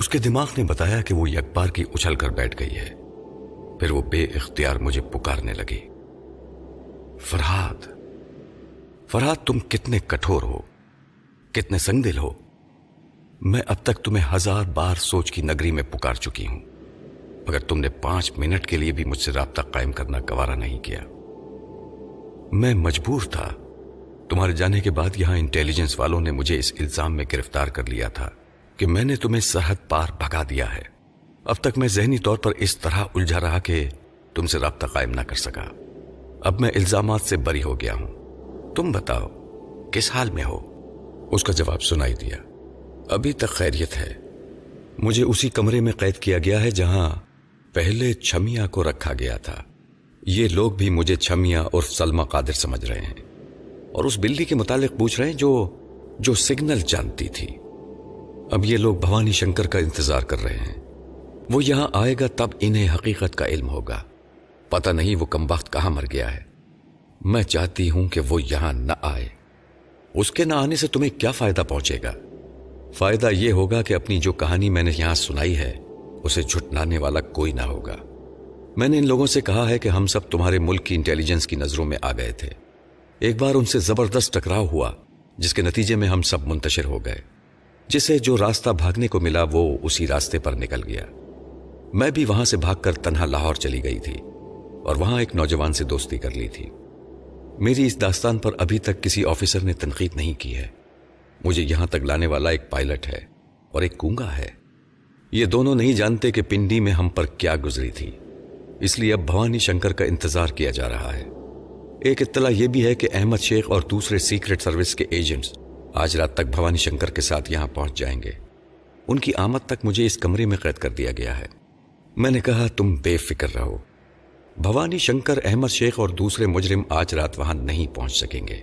اس کے دماغ نے بتایا کہ وہ یکبار کی اچھل کر بیٹھ گئی ہے. پھر وہ بے اختیار مجھے پکارنے لگی, فرہاد, فرہاد تم کتنے کٹھور ہو, کتنے سنگ دل ہو. میں اب تک تمہیں 1000 بار سوچ کی نگری میں پکار چکی ہوں, مگر تم نے 5 منٹ کے لیے بھی مجھ سے رابطہ قائم کرنا گوارا نہیں کیا. میں مجبور تھا, تمہارے جانے کے بعد یہاں انٹیلیجنس والوں نے مجھے اس الزام میں گرفتار کر لیا تھا کہ میں نے تمہیں سرحد پار بھگا دیا ہے. اب تک میں ذہنی طور پر اس طرح الجھا رہا کہ تم سے رابطہ قائم نہ کر سکا. اب میں الزامات سے بری ہو گیا ہوں, تم بتاؤ کس حال میں ہو؟ اس کا جواب سنائی دیا, ابھی تک خیریت ہے. مجھے اسی کمرے میں قید کیا گیا ہے جہاں پہلے چھمیا کو رکھا گیا تھا. یہ لوگ بھی مجھے چھمیا اور سلمہ قادر سمجھ رہے ہیں اور اس بلی کے متعلق پوچھ رہے ہیں جو سگنل جانتی تھی. اب یہ لوگ بھوانی شنکر کا انتظار کر رہے ہیں, وہ یہاں آئے گا تب انہیں حقیقت کا علم ہوگا. پتہ نہیں وہ کم وقت کہاں مر گیا ہے. میں چاہتی ہوں کہ وہ یہاں نہ آئے. اس کے نہ آنے سے تمہیں کیا فائدہ پہنچے گا؟ فائدہ یہ ہوگا کہ اپنی جو کہانی میں نے یہاں سنائی ہے اسے جھٹلانے والا کوئی نہ ہوگا. میں نے ان لوگوں سے کہا ہے کہ ہم سب تمہارے ملک کی انٹیلیجنس کی نظروں میں آ گئے تھے. ایک بار ان سے زبردست ٹکراؤ ہوا جس کے نتیجے میں ہم سب منتشر ہو گئے. جسے جو راستہ بھاگنے کو ملا وہ اسی راستے پر نکل گیا. میں بھی وہاں سے بھاگ کر تنہا لاہور چلی گئی تھی اور وہاں ایک نوجوان سے دوستی کر لی تھی. میری اس داستان پر ابھی تک کسی آفیسر نے تنقید نہیں کی ہے. مجھے یہاں تک لانے والا ایک پائلٹ ہے اور ایک گونگا ہے. یہ دونوں نہیں جانتے کہ پنڈی میں ہم پر کیا گزری تھی. اس لیے اب بھوانی شنکر کا انتظار کیا جا رہا ہے. ایک اطلاع یہ بھی ہے کہ احمد شیخ اور دوسرے سیکرٹ سروس کے ایجنٹس آج رات تک بھوانی شنکر کے ساتھ یہاں پہنچ جائیں گے. ان کی آمد تک مجھے اس کمرے میں قید کر دیا گیا ہے. میں نے کہا تم بے فکر رہو, بھوانی شنکر, احمد شیخ اور دوسرے مجرم آج رات وہاں نہیں پہنچ سکیں گے.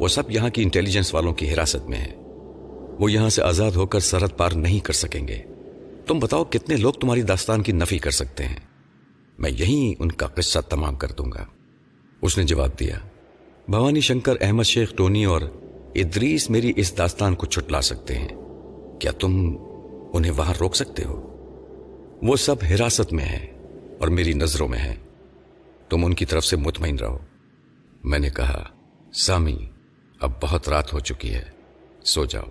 وہ سب یہاں کی انٹیلیجنس والوں کی حراست میں ہیں. وہ یہاں سے آزاد ہو کر سرحد پار نہیں کر سکیں گے. تم بتاؤ کتنے لوگ تمہاری داستان کی نفی کر سکتے ہیں؟ میں یہیں ان کا قصہ تمام کر دوں گا. اس نے جواب دیا, بھوانی شنکر, احمد شیخ, ٹونی اور ادریس میری اس داستان کو چھٹلا سکتے ہیں. کیا تم انہیں وہاں روک سکتے ہو؟ وہ سب حراست میں ہیں اور میری نظروں میں ہیں. تم ان کی طرف سے مطمئن رہو. میں نے کہا, سامی اب بہت رات ہو چکی ہے, سو جاؤ.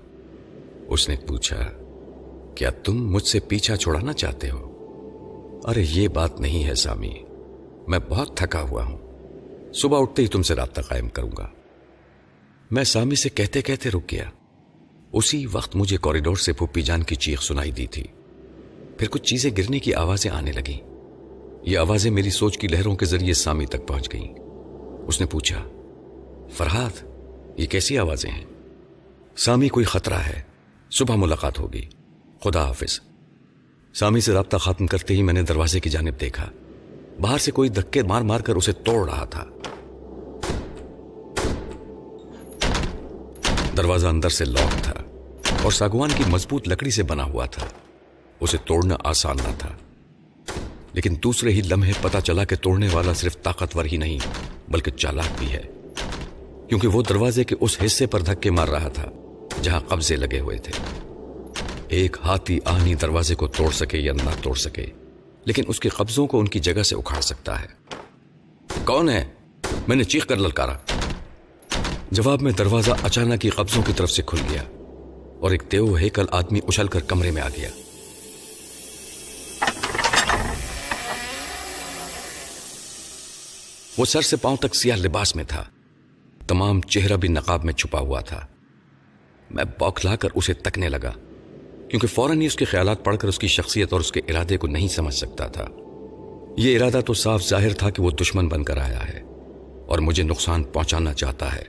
اس نے پوچھا, کیا تم مجھ سے پیچھا چھڑانا چاہتے ہو؟ ارے یہ بات نہیں ہے سامی, میں بہت تھکا ہوا ہوں. صبح اٹھتے ہی تم سے رابطہ قائم کروں گا. میں سامی سے کہتے کہتے رک گیا. اسی وقت مجھے کوریڈور سے پھوپھی جان کی چیخ سنائی دی تھی. پھر کچھ چیزیں گرنے کی آوازیں آنے لگیں. یہ آوازیں میری سوچ کی لہروں کے ذریعے سامی تک پہنچ گئیں. اس نے پوچھا, فرہاد یہ کیسی آوازیں ہیں؟ سامی کوئی خطرہ ہے, صبح ملاقات ہوگی, خدا حافظ. سامی سے رابطہ ختم کرتے ہی میں نے دروازے کی جانب دیکھا. باہر سے کوئی دھکے مار مار کر اسے توڑ رہا تھا. دروازہ اندر سے لاک تھا اور ساگوان کی مضبوط لکڑی سے بنا ہوا تھا. اسے توڑنا آسان نہ تھا, لیکن دوسرے ہی لمحے پتا چلا کہ توڑنے والا صرف طاقتور ہی نہیں بلکہ چالاک بھی ہے, کیونکہ وہ دروازے کے اس حصے پر دھکے مار رہا تھا جہاں قبضے لگے ہوئے تھے. ایک ہاتھی آہنی دروازے کو توڑ سکے یا نہ توڑ سکے, لیکن اس کے قبضوں کو ان کی جگہ سے اکھاڑ سکتا ہے. کون ہے؟ میں نے چیخ کر للکارا. جواب میں دروازہ اچانک ہی قبضوں کی طرف سے کھل گیا اور ایک دیو ہیکل آدمی اچھل کر کمرے میں آ گیا. وہ سر سے پاؤں تک سیاہ لباس میں تھا, تمام چہرہ بھی نقاب میں چھپا ہوا تھا. میں بوکھلا کر اسے تکنے لگا, کیونکہ فوراً ہی اس کے خیالات پڑھ کر اس کی شخصیت اور اس کے ارادے کو نہیں سمجھ سکتا تھا. یہ ارادہ تو صاف ظاہر تھا کہ وہ دشمن بن کر آیا ہے اور مجھے نقصان پہنچانا چاہتا ہے,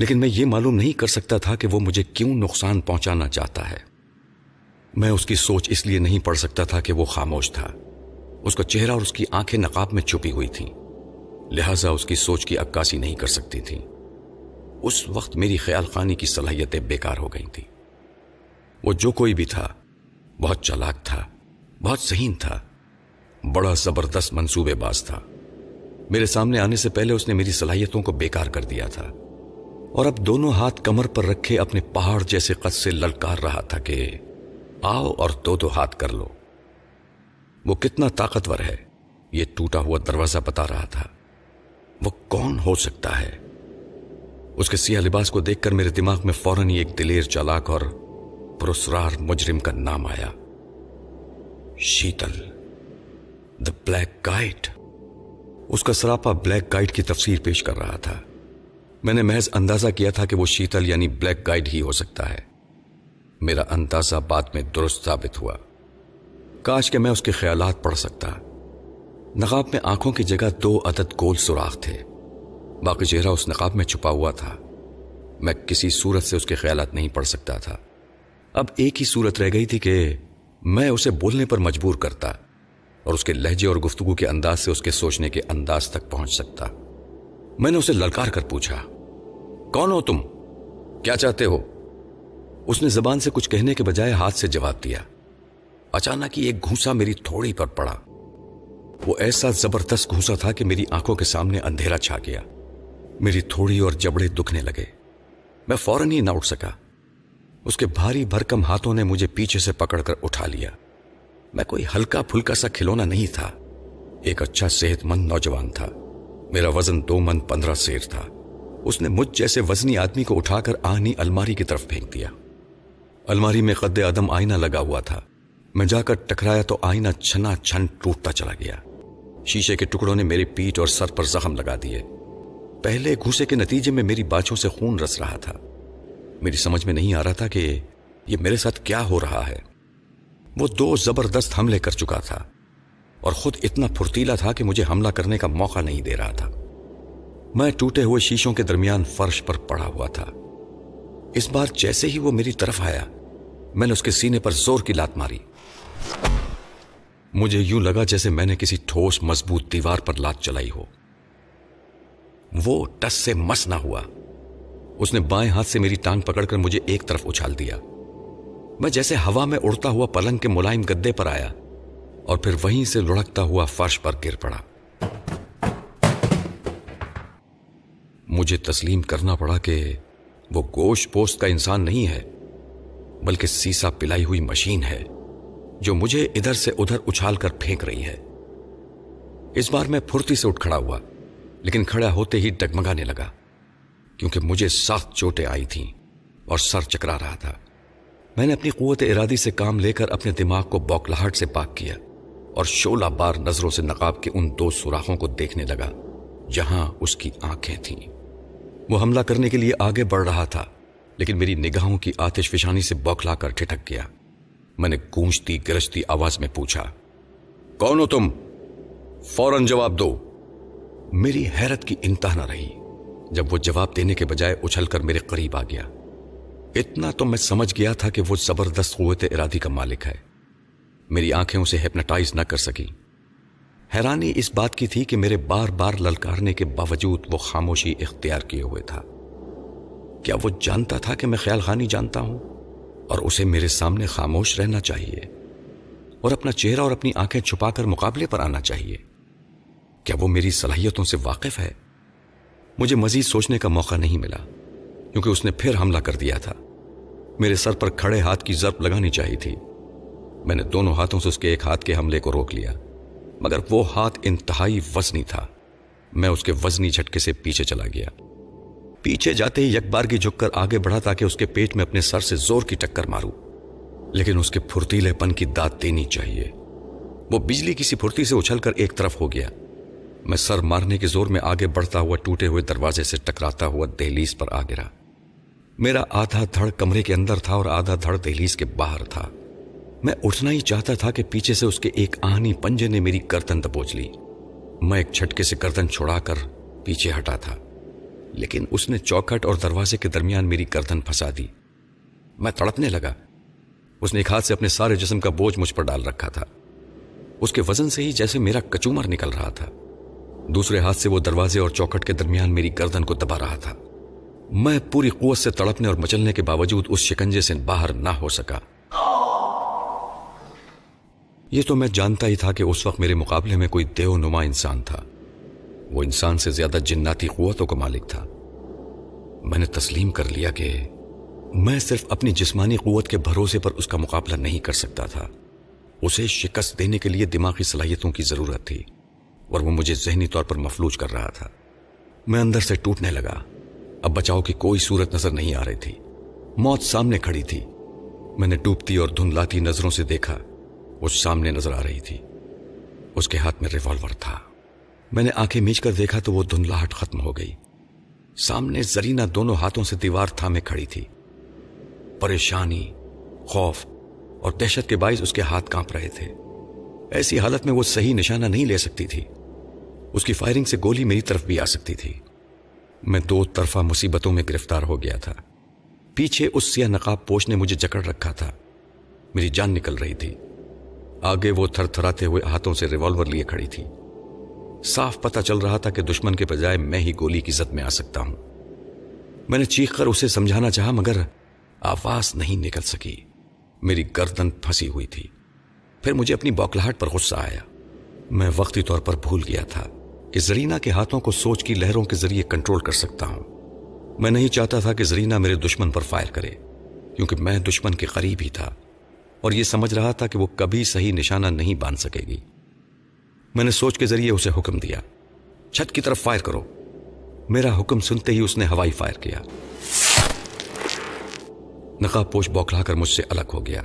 لیکن میں یہ معلوم نہیں کر سکتا تھا کہ وہ مجھے کیوں نقصان پہنچانا چاہتا ہے. میں اس کی سوچ اس لیے نہیں پڑھ سکتا تھا کہ وہ خاموش تھا. اس کا چہرہ اور اس کی آنکھیں نقاب میں چھپی ہوئی تھیں, لہذا اس کی سوچ کی عکاسی نہیں کر سکتی تھی. اس وقت میری خیال خانی کی صلاحیتیں بیکار ہو گئی تھیں. وہ جو کوئی بھی تھا بہت چالاک تھا, بہت ذہین تھا, بڑا زبردست منصوبے باز تھا. میرے سامنے آنے سے پہلے اس نے میری صلاحیتوں کو بیکار کر دیا تھا, اور اب دونوں ہاتھ کمر پر رکھے اپنے پہاڑ جیسے قد سے للکار رہا تھا کہ آؤ اور دو دو ہاتھ کر لو۔ وہ کتنا طاقتور ہے یہ ٹوٹا ہوا دروازہ بتا رہا تھا۔ وہ کون ہو سکتا ہے؟ اس کے سیاہ لباس کو دیکھ کر میرے دماغ میں فوراً ہی ایک دلیر، چالاک اور پرسرار مجرم کا نام آیا، شیتل، دا بلیک کائٹ۔ اس کا سراپا بلیک کائٹ کی تفسیر پیش کر رہا تھا۔ میں نے محض اندازہ کیا تھا کہ وہ شیتل یعنی بلیک کائٹ ہی ہو سکتا ہے۔ میرا اندازہ بعد میں درست ثابت ہوا۔ کاش کہ میں اس کے خیالات پڑھ سکتا۔ نقاب میں آنکھوں کی جگہ 2 عدد گول سوراخ تھے، باقی چہرہ اس نقاب میں چھپا ہوا تھا۔ میں کسی صورت سے اس کے خیالات نہیں پڑھ سکتا تھا۔ اب ایک ہی صورت رہ گئی تھی کہ میں اسے بولنے پر مجبور کرتا اور اس کے لہجے اور گفتگو کے انداز سے اس کے سوچنے کے انداز تک پہنچ سکتا۔ میں نے اسے للکار کر پوچھا، کون ہو تم؟ کیا چاہتے ہو؟ اس نے زبان سے کچھ کہنے کے بجائے ہاتھ سے جواب دیا۔ اچانک ہی ایک گھونسا میری تھوڑی پر پڑا۔ وہ ایسا زبردست گھونسا تھا کہ میری آنکھوں کے سامنے اندھیرا چھا گیا۔ میری تھوڑی اور جبڑے دکھنے لگے۔ میں فوراً ہی نہ اٹھ سکا۔ اس کے بھاری بھرکم ہاتھوں نے مجھے پیچھے سے پکڑ کر اٹھا لیا۔ میں کوئی ہلکا پھلکا سا کھلونا نہیں تھا، ایک اچھا صحت مند نوجوان تھا۔ میرا وزن 2 من 15 سیر تھا۔ اس نے مجھ جیسے وزنی آدمی کو اٹھا کر آہنی الماری کی طرف پھینک دیا۔ الماری میں قد آدم آئینہ لگا ہوا تھا۔ میں جا کر ٹکرایا تو آئینہ چھنا چھن ٹوٹتا چلا گیا۔ شیشے کے ٹکڑوں نے میری پیٹھ اور سر پر زخم لگا دیے۔ پہلے گھسے کے نتیجے میں میری باچھوں سے خون رس رہا تھا۔ میری سمجھ میں نہیں آ رہا تھا کہ یہ میرے ساتھ کیا ہو رہا ہے۔ وہ 2 زبردست حملے کر چکا تھا اور خود اتنا پھرتیلا تھا کہ مجھے حملہ کرنے کا موقع نہیں دے رہا تھا۔ میں ٹوٹے ہوئے شیشوں کے درمیان فرش پر پڑا ہوا تھا۔ اس بار جیسے ہی وہ میری طرف آیا، میں نے اس کے سینے پر زور کی لات ماری۔ مجھے یوں لگا جیسے میں نے کسی ٹھوس مضبوط دیوار پر لات چلائی ہو۔ وہ ٹس سے مس نہ ہوا۔ اس نے بائیں ہاتھ سے میری ٹانگ پکڑ کر مجھے ایک طرف اچھال دیا۔ میں جیسے ہوا میں اڑتا ہوا پلنگ کے ملائم گدے پر آیا اور پھر وہیں سے لڑکتا ہوا فرش پر گر پڑا۔ مجھے تسلیم کرنا پڑا کہ وہ گوشت پوست کا انسان نہیں ہے، بلکہ سیسا پلائی ہوئی مشین ہے جو مجھے ادھر سے ادھر اچھال کر پھینک رہی ہے۔ اس بار میں پھرتی سے اٹھ کھڑا ہوا، لیکن کھڑا ہوتے ہی ڈگمگانے لگا کیونکہ مجھے سخت چوٹیں آئی تھیں اور سر چکرا رہا تھا۔ میں نے اپنی قوت ارادی سے کام لے کر اپنے دماغ کو بوکھلاہٹ سے پاک کیا اور 16 بار نظروں سے نقاب کے ان 2 سوراخوں کو دیکھنے لگا جہاں اس کی آنکھیں تھیں۔ وہ حملہ کرنے کے لیے آگے بڑھ رہا تھا، لیکن میری نگاہوں کی آتش فشانی سے بوکھلا کر ٹھٹک گیا۔ میں نے گونجتی گرجتی آواز میں پوچھا، کون ہو تم؟ فوراً جواب دو۔ میری حیرت کی انتہا نہ رہی جب وہ جواب دینے کے بجائے اچھل کر میرے قریب آ گیا۔ اتنا تو میں سمجھ گیا تھا کہ وہ زبردست قوت ارادی کا مالک ہے۔ میری آنکھیں اسے ہیپناٹائز نہ کر سکیں۔ حیرانی اس بات کی تھی کہ میرے بار بار للکارنے کے باوجود وہ خاموشی اختیار کیے ہوئے تھا۔ کیا وہ جانتا تھا کہ میں خیال خانی جانتا ہوں اور اسے میرے سامنے خاموش رہنا چاہیے اور اپنا چہرہ اور اپنی آنکھیں چھپا کر مقابلے پر آنا چاہیے؟ کیا وہ میری صلاحیتوں سے واقف ہے؟ مجھے مزید سوچنے کا موقع نہیں ملا کیونکہ اس نے پھر حملہ کر دیا تھا۔ میرے سر پر کھڑے ہاتھ کی ضرب لگانی چاہیے تھی۔ میں نے دونوں ہاتھوں سے اس کے ایک ہاتھ کے حملے کو روک لیا، مگر وہ ہاتھ انتہائی وزنی تھا۔ میں اس کے وزنی جھٹکے سے پیچھے چلا گیا۔ پیچھے جاتے ہی یکبارگی جھک کر آگے بڑھا تاکہ اس کے پیٹ میں اپنے سر سے زور کی ٹکر ماروں، لیکن اس کے پھرتیلے پن کی داد دینی چاہیے۔ وہ بجلی کی سی پھرتی سے اچھل کر ایک طرف ہو گیا۔ میں سر مارنے کے زور میں آگے بڑھتا ہوا ٹوٹے ہوئے دروازے سے ٹکراتا ہوا دہلیز پر آ گرا۔ میرا آدھا دھڑ کمرے کے اندر تھا اور آدھا دھڑ دہلیز کے باہر تھا۔ میں اٹھنا ہی چاہتا تھا کہ پیچھے سے اس کے ایک آہنی پنجے نے میری گردن دبوچ لی۔ میں ایک جھٹکے سے گردن چھڑا کر پیچھے ہٹا تھا، لیکن اس نے چوکھٹ اور دروازے کے درمیان میری گردن پھنسا دی۔ میں تڑپنے لگا۔ اس نے ایک ہاتھ سے اپنے سارے جسم کا بوجھ مجھ پر ڈال رکھا تھا۔ اس کے وزن سے ہی جیسے میرا کچومر نکل رہا تھا۔ دوسرے ہاتھ سے وہ دروازے اور چوکھٹ کے درمیان میری گردن کو دبا رہا تھا۔ میں پوری قوت سے تڑپنے اور مچلنے کے باوجود اس شکنجے سے باہر نہ ہو سکا۔ یہ تو میں جانتا ہی تھا کہ اس وقت میرے مقابلے میں کوئی دیو نما انسان تھا۔ وہ انسان سے زیادہ جناتی قوتوں کا مالک تھا۔ میں نے تسلیم کر لیا کہ میں صرف اپنی جسمانی قوت کے بھروسے پر اس کا مقابلہ نہیں کر سکتا تھا، اسے شکست دینے کے لیے دماغی صلاحیتوں کی ضرورت تھی، اور وہ مجھے ذہنی طور پر مفلوج کر رہا تھا۔ میں اندر سے ٹوٹنے لگا، اب بچاؤ کی کوئی صورت نظر نہیں آ رہی تھی، موت سامنے کھڑی تھی۔ میں نے ڈوبتی اور دھندلاتی نظروں سے دیکھا، وہ سامنے نظر آ رہی تھی، اس کے ہاتھ میں ریوالور تھا۔ میں نے آنکھیں میچ کر دیکھا تو وہ دھندلاہٹ ختم ہو گئی، سامنے زرینہ دونوں ہاتھوں سے دیوار تھامے کھڑی تھی۔ پریشانی، خوف اور دہشت کے باعث اس کے ہاتھ کانپ رہے تھے، ایسی حالت میں وہ صحیح نشانہ نہیں لے سکتی تھی، اس کی فائرنگ سے گولی میری طرف بھی آ سکتی تھی۔ میں دو طرفہ مصیبتوں میں گرفتار ہو گیا تھا، پیچھے اس سیاہ نقاب پوش نے مجھے جکڑ رکھا تھا، میری جان نکل رہی تھی، آگے وہ تھر تھراتے ہوئے ہاتھوں سے ریوالور لیے کھڑی تھی۔ صاف پتہ چل رہا تھا کہ دشمن کے بجائے میں ہی گولی کی زد میں آ سکتا ہوں۔ میں نے چیخ کر اسے سمجھانا چاہا مگر آواز نہیں نکل سکی، میری گردن پھنسی ہوئی تھی۔ پھر مجھے اپنی بوکھلاہٹ پر غصہ آیا، میں وقتی طور پر بھول گیا تھا کہ زرینہ کے ہاتھوں کو سوچ کی لہروں کے ذریعے کنٹرول کر سکتا ہوں۔ میں نہیں چاہتا تھا کہ زرینہ میرے دشمن پر فائر کرے، کیونکہ میں دشمن کے قریب ہی تھا اور یہ سمجھ رہا تھا کہ وہ کبھی صحیح نشانہ نہیں باندھ سکے گی۔ میں نے سوچ کے ذریعے اسے حکم دیا، چھت کی طرف فائر کرو۔ میرا حکم سنتے ہی اس نے ہوائی فائر کیا۔ نقاب پوش بوکھلا کر مجھ سے الگ ہو گیا،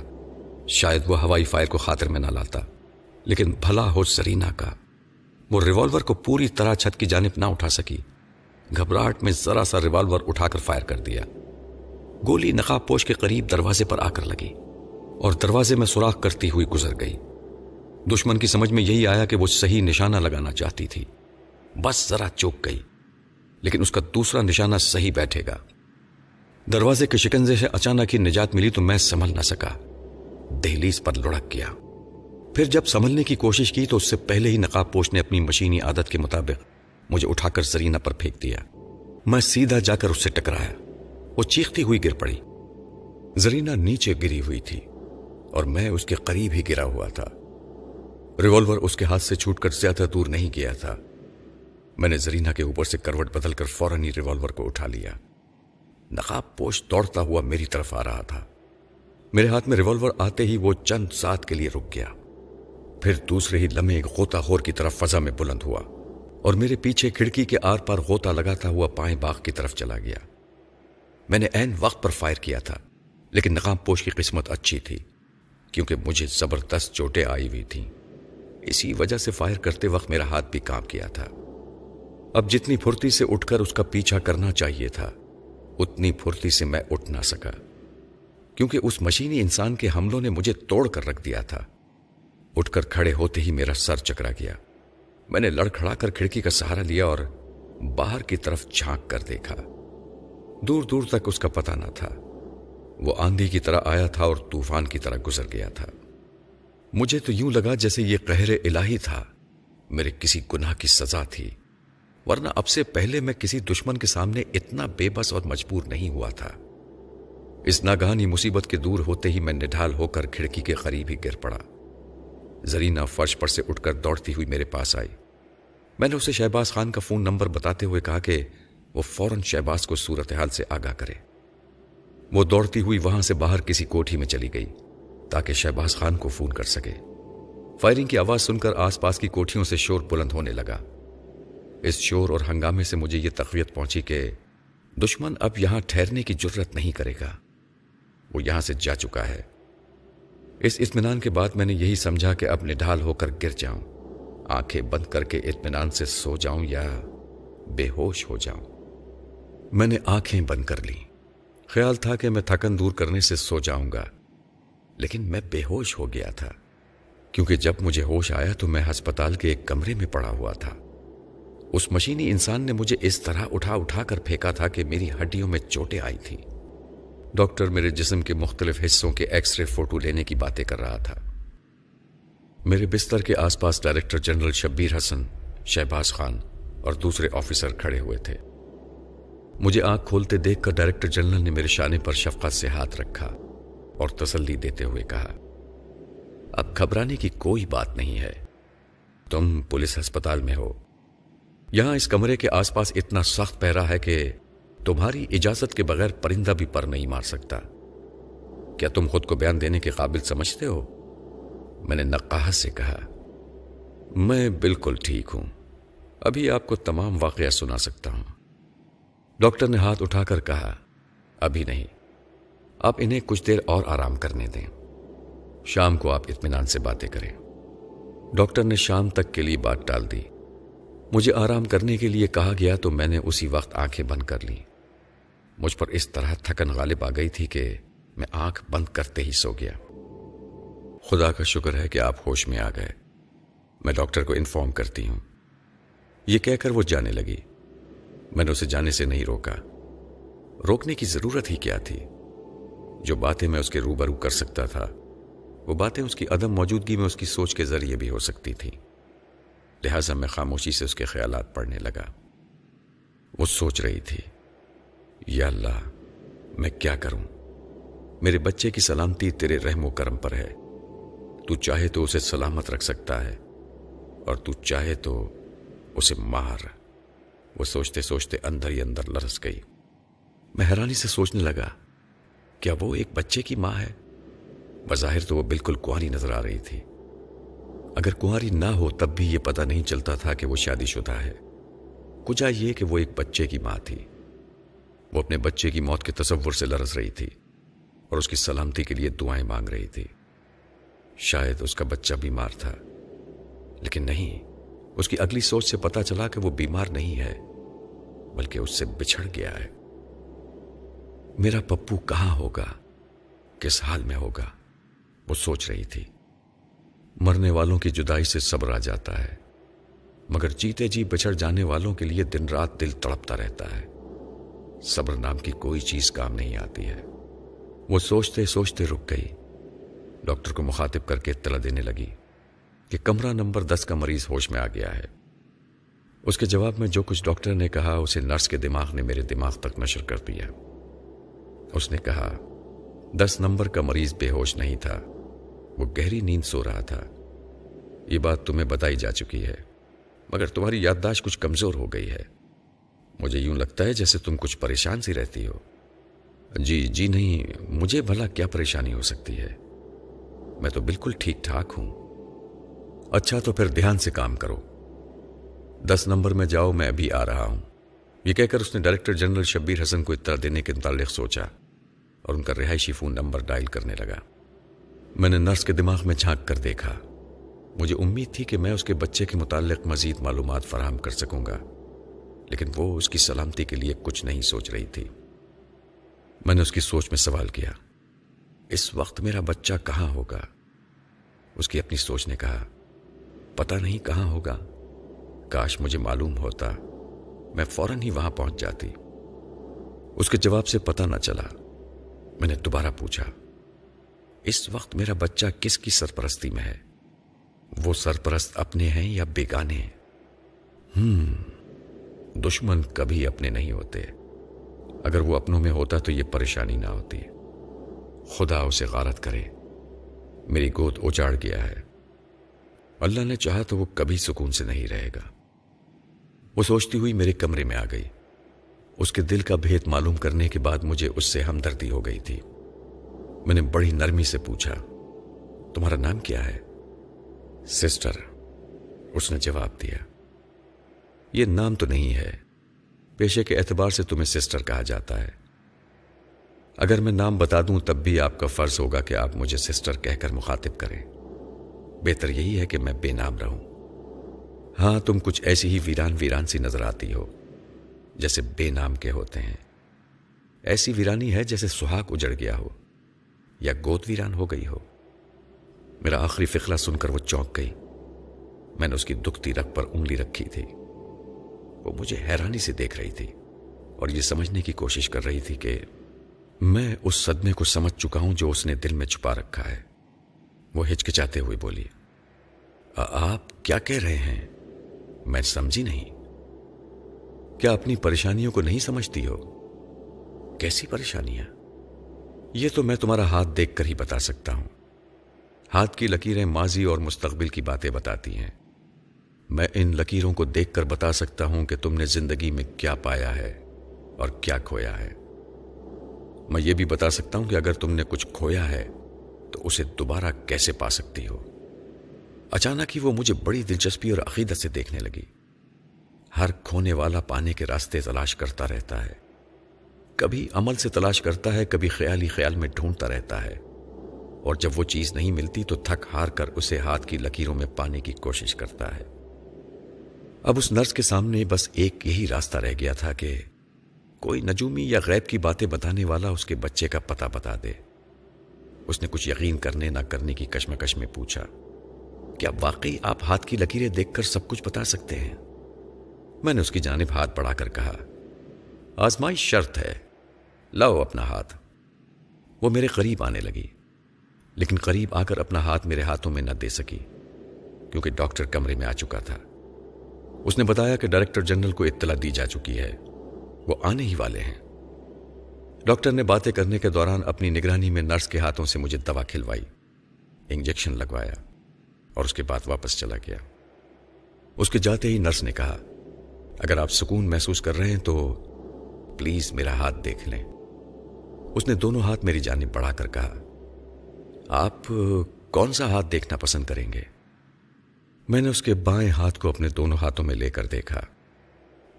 شاید وہ ہوائی فائر کو خاطر میں نہ لاتا، لیکن بھلا ہو زرینہ کا، وہ ریوالور کو پوری طرح چھت کی جانب نہ اٹھا سکی۔ گھبراہٹ میں ذرا سا ریوالور اٹھا کر فائر کر دیا، گولی نقاب پوش کے قریب دروازے پر آ کر لگی اور دروازے میں سوراخ کرتی ہوئی گزر گئی۔ دشمن کی سمجھ میں یہی آیا کہ وہ صحیح نشانہ لگانا چاہتی تھی، بس ذرا چوک گئی، لیکن اس کا دوسرا نشانہ صحیح بیٹھے گا۔ دروازے کے شکنجے سے اچانک ہی نجات ملی تو میں سنبھل نہ سکا، دہلیز پر لڑک گیا۔ پھر جب سنبھلنے کی کوشش کی تو اس سے پہلے ہی نقاب پوش نے اپنی مشینی عادت کے مطابق مجھے اٹھا کر زرینہ پر پھینک دیا۔ میں سیدھا جا کر اس سے ٹکرایا، وہ چیختی ہوئی گر پڑی۔ زرینہ نیچے گری ہوئی تھی اور میں اس کے قریب ہی گرا ہوا تھا، ریوالور اس کے ہاتھ سے چھوٹ کر زیادہ دور نہیں گیا تھا۔ میں نے زرینہ کے اوپر سے کروٹ بدل کر فوراً ہی ریوالور کو اٹھا لیا۔ نقاب پوش دوڑتا ہوا میری طرف آ رہا تھا، میرے ہاتھ میں ریوالور آتے ہی وہ چند ساتھ کے لیے رک گیا، پھر دوسرے ہی لمحے ایک غوطہ خور کی طرف فضا میں بلند ہوا اور میرے پیچھے کھڑکی کے آر پار غوطہ لگاتا ہوا پائیں باغ کی طرف چلا گیا۔ میں نے عین وقت پر فائر کیا تھا، لیکن نقاب پوش کی قسمت اچھی تھی کیونکہ مجھے زبردست چوٹیں آئی ہوئی تھیں، اسی وجہ سے فائر کرتے وقت میرا ہاتھ بھی کانپ گیا تھا۔ اب جتنی پھرتی سے اٹھ کر اس کا پیچھا کرنا چاہیے تھا، اتنی پھرتی سے میں اٹھ نہ سکا، کیونکہ اس مشینی انسان کے حملوں نے مجھے توڑ کر رکھ دیا تھا۔ اٹھ کر کھڑے ہوتے ہی میرا سر چکرا گیا، میں نے لڑکھڑا کر کھڑکی کا سہارا لیا اور باہر کی طرف جھانک کر دیکھا۔ دور دور تک اس کا پتہ نہ تھا، وہ آندھی کی طرح آیا تھا اور طوفان کی طرح گزر گیا تھا۔ مجھے تو یوں لگا جیسے یہ قہر الہی تھا، میرے کسی گناہ کی سزا تھی، ورنہ اب سے پہلے میں کسی دشمن کے سامنے اتنا بے بس اور مجبور نہیں ہوا تھا۔ اس ناگہانی مصیبت کے دور ہوتے ہی میں نڈھال ہو کر کھڑکی کے قریب ہی گر پڑا۔ زرینہ فرش پر سے اٹھ کر دوڑتی ہوئی میرے پاس آئی، میں نے اسے شہباز خان کا فون نمبر بتاتے ہوئے کہا کہ وہ فوراً شہباز کو صورتحال سے آگاہ کرے۔ وہ دوڑتی ہوئی وہاں سے باہر کسی کوٹھی میں چلی گئی تاکہ شہباز خان کو فون کر سکے۔ فائرنگ کی آواز سن کر آس پاس کی کوٹھیوں سے شور بلند ہونے لگا۔ اس شور اور ہنگامے سے مجھے یہ تقویت پہنچی کہ دشمن اب یہاں ٹھہرنے کی جرت نہیں کرے گا، وہ یہاں سے جا چکا ہے۔ اس اطمینان کے بعد میں نے یہی سمجھا کہ اب نڈھال ہو کر گر جاؤں، آنکھیں بند کر کے اطمینان سے سو جاؤں یا بے ہوش ہو جاؤں۔ میں نے آنکھیں بند کر لیں، خیال تھا کہ میں تھکن دور کرنے سے سو جاؤں گا، لیکن میں بے ہوش ہو گیا تھا، کیونکہ جب مجھے ہوش آیا تو میں ہسپتال کے ایک کمرے میں پڑا ہوا تھا۔ اس مشینی انسان نے مجھے اس طرح اٹھا کر پھینکا تھا کہ میری ہڈیوں میں چوٹیں آئی تھیں۔ ڈاکٹر میرے جسم کے مختلف حصوں کے ایکس رے فوٹو لینے کی باتیں کر رہا تھا۔ میرے بستر کے آس پاس ڈائریکٹر جنرل شبیر حسن، شہباز خان اور دوسرے آفیسر کھڑے ہوئے تھے۔ مجھے آنکھ کھولتے دیکھ کر ڈائریکٹر جنرل نے میرے شانے پر شفقت سے ہاتھ رکھا اور تسلی دیتے ہوئے کہا، اب گھبرانے کی کوئی بات نہیں ہے، تم پولیس ہسپتال میں ہو، یہاں اس کمرے کے آس پاس اتنا سخت پہرا ہے کہ تمہاری اجازت کے بغیر پرندہ بھی پر نہیں مار سکتا۔ کیا تم خود کو بیان دینے کے قابل سمجھتے ہو؟ میں نے نقاہ سے کہا۔ میں بالکل ٹھیک ہوں، ابھی آپ کو تمام واقعہ سنا سکتا ہوں۔ ڈاکٹر نے ہاتھ اٹھا کر کہا، ابھی نہیں، آپ انہیں کچھ دیر اور آرام کرنے دیں، شام کو آپ اطمینان سے باتیں کریں۔ ڈاکٹر نے شام تک کے لیے بات ٹال دی۔ مجھے آرام کرنے کے لیے کہا گیا تو میں نے اسی وقت آنکھیں بند کر لیں۔ مجھ پر اس طرح تھکن غالب آ گئی تھی کہ میں آنکھ بند کرتے ہی سو گیا۔ خدا کا شکر ہے کہ آپ ہوش میں آ گئے، میں ڈاکٹر کو انفارم کرتی ہوں۔ یہ کہہ کر وہ جانے لگی۔ میں نے اسے جانے سے نہیں روکا، روکنے کی ضرورت ہی کیا تھی؟ جو باتیں میں اس کے روبرو کر سکتا تھا وہ باتیں اس کی عدم موجودگی میں اس کی سوچ کے ذریعے بھی ہو سکتی تھیں، لہٰذا میں خاموشی سے اس کے خیالات پڑھنے لگا۔ وہ سوچ رہی تھی، یا اللہ میں کیا کروں، میرے بچے کی سلامتی تیرے رحم و کرم پر ہے، تو چاہے تو اسے سلامت رکھ سکتا ہے اور تو چاہے تو اسے مار۔ وہ سوچتے سوچتے اندر ہی اندر لرز گئی۔ میں حیرانی سے سوچنے لگا، کیا وہ ایک بچے کی ماں ہے؟ بظاہر تو وہ بالکل کنواری نظر آ رہی تھی، اگر کنواری نہ ہو تب بھی یہ پتہ نہیں چلتا تھا کہ وہ شادی شدہ ہے، کجا یہ کہ وہ ایک بچے کی ماں تھی۔ وہ اپنے بچے کی موت کے تصور سے لرز رہی تھی اور اس کی سلامتی کے لیے دعائیں مانگ رہی تھی۔ شاید اس کا بچہ بیمار تھا، لیکن نہیں، اس کی اگلی سوچ سے پتہ چلا کہ وہ بیمار نہیں ہے بلکہ اس سے بچھڑ گیا ہے۔ میرا پپو کہاں ہوگا، کس حال میں ہوگا، وہ سوچ رہی تھی۔ مرنے والوں کی جدائی سے صبر آ جاتا ہے مگر جیتے جی بچھڑ جانے والوں کے لیے دن رات دل تڑپتا رہتا ہے، صبر نام کی کوئی چیز کام نہیں آتی ہے۔ وہ سوچتے سوچتے رک گئی۔ ڈاکٹر کو مخاطب کر کے اطلاع دینے لگی کہ کمرہ نمبر 10 کا مریض ہوش میں آ گیا ہے۔ اس کے جواب میں جو کچھ ڈاکٹر نے کہا اسے نرس کے دماغ نے میرے دماغ تک نشر کر دیا۔ اس نے کہا، 10 نمبر کا مریض بے ہوش نہیں تھا، وہ گہری نیند سو رہا تھا، یہ بات تمہیں بتائی جا چکی ہے، مگر تمہاری یادداشت کچھ کمزور ہو گئی ہے، مجھے یوں لگتا ہے جیسے تم کچھ پریشان سی رہتی ہو۔ جی نہیں، مجھے بھلا کیا پریشانی ہو سکتی ہے، میں تو بالکل ٹھیک ٹھاک ہوں۔ اچھا تو پھر دھیان سے کام کرو، 10 نمبر میں جاؤ، میں ابھی آ رہا ہوں۔ یہ کہہ کر اس نے ڈائریکٹر جنرل شبیر حسن کو اطلاع دینے کے متعلق سوچا اور ان کا رہائشی فون نمبر ڈائل کرنے لگا۔ میں نے نرس کے دماغ میں جھانک کر دیکھا، مجھے امید تھی کہ میں اس کے بچے کے متعلق مزید معلومات فراہم کر سکوں گا، لیکن وہ اس کی سلامتی کے لیے کچھ نہیں سوچ رہی تھی۔ میں نے اس کی سوچ میں سوال کیا، اس وقت میرا بچہ کہاں ہوگا؟ اس کی اپنی سوچ نے کہا، پتہ نہیں کہاں ہوگا، کاش مجھے معلوم ہوتا، میں فوراً ہی وہاں پہنچ جاتی۔ اس کے جواب سے پتہ نہ چلا۔ میں نے دوبارہ پوچھا، اس وقت میرا بچہ کس کی سرپرستی میں ہے؟ وہ سرپرست اپنے ہیں یا بیگانے ہیں؟ دشمن کبھی اپنے نہیں ہوتے، اگر وہ اپنوں میں ہوتا تو یہ پریشانی نہ ہوتی۔ خدا اسے غارت کرے، میری گود اجاڑ گیا ہے، اللہ نے چاہا تو وہ کبھی سکون سے نہیں رہے گا۔ وہ سوچتی ہوئی میرے کمرے میں آ گئی۔ اس کے دل کا بھید معلوم کرنے کے بعد مجھے اس سے ہمدردی ہو گئی تھی۔ میں نے بڑی نرمی سے پوچھا، تمہارا نام کیا ہے؟ سسٹر، اس نے جواب دیا، یہ نام تو نہیں ہے، پیشے کے اعتبار سے تمہیں سسٹر کہا جاتا ہے، اگر میں نام بتا دوں تب بھی آپ کا فرض ہوگا کہ آپ مجھے سسٹر کہہ کر مخاطب کریں، بہتر یہی ہے کہ میں بے نام رہوں۔ ہاں، تم کچھ ایسی ہی ویران سی نظر آتی ہو جیسے بے نام کے ہوتے ہیں، ایسی ویرانی ہے جیسے سہاگ اجڑ گیا ہو یا گود ویران ہو گئی ہو۔ میرا آخری فقرہ سن کر وہ چونک گئی۔ میں نے اس کی دکھتی رگ پر انگلی رکھی تھی، وہ مجھے حیرانی سے دیکھ رہی تھی اور یہ سمجھنے کی کوشش کر رہی تھی کہ میں اس صدمے کو سمجھ چکا ہوں جو اس نے دل میں چھپا رکھا ہے۔ وہ ہچکچاتے ہوئے بولی، آپ کیا کہہ رہے ہیں، میں سمجھی نہیں۔ کیا اپنی پریشانیوں کو نہیں سمجھتی ہو؟ کیسی پریشانیاں؟ یہ تو میں تمہارا ہاتھ دیکھ کر ہی بتا سکتا ہوں، ہاتھ کی لکیریں ماضی اور مستقبل کی باتیں بتاتی ہیں، میں ان لکیروں کو دیکھ کر بتا سکتا ہوں کہ تم نے زندگی میں کیا پایا ہے اور کیا کھویا ہے۔ میں یہ بھی بتا سکتا ہوں کہ اگر تم نے کچھ کھویا ہے تو اسے دوبارہ کیسے پا سکتی ہو۔ اچانک ہی وہ مجھے بڑی دلچسپی اور عقیدت سے دیکھنے لگی۔ ہر کھونے والا پانے کے راستے تلاش کرتا رہتا ہے، کبھی عمل سے تلاش کرتا ہے، کبھی خیالی خیال میں ڈھونڈتا رہتا ہے، اور جب وہ چیز نہیں ملتی تو تھک ہار کر اسے ہاتھ کی لکیروں میں پانے کی کوشش کرتا ہے۔ اب اس نرس کے سامنے بس ایک یہی راستہ رہ گیا تھا کہ کوئی نجومی یا غیب کی باتیں بتانے والا اس کے بچے کا پتہ بتا دے۔ اس نے کچھ یقین کرنے نہ کرنے کی کشمکش میں پوچھا، کیا واقعی آپ ہاتھ کی لکیریں دیکھ کر سب کچھ بتا سکتے ہیں؟ میں نے اس کی جانب ہاتھ بڑھا کر کہا، آزمائش شرط ہے، لاؤ اپنا ہاتھ۔ وہ میرے قریب آنے لگی، لیکن قریب آ کر اپنا ہاتھ میرے ہاتھوں میں نہ دے سکی کیونکہ ڈاکٹر کمرے میں آ چکا تھا۔ اس نے بتایا کہ ڈائریکٹر جنرل کو اطلاع دی جا چکی ہے، وہ آنے ہی والے ہیں۔ ڈاکٹر نے باتیں کرنے کے دوران اپنی نگرانی میں نرس کے ہاتھوں سے مجھے دوا کھلوائی، انجیکشن لگوایا اور اس کے بعد واپس چلا گیا۔ اس کے جاتے ہی نرس نے کہا، اگر آپ سکون محسوس کر رہے ہیں تو پلیز میرا ہاتھ دیکھ لیں۔ اس نے دونوں ہاتھ میری جانب بڑھا کر کہا، آپ کون سا ہاتھ دیکھنا پسند کریں گے؟ میں نے اس کے بائیں ہاتھ کو اپنے دونوں ہاتھوں میں لے کر دیکھا۔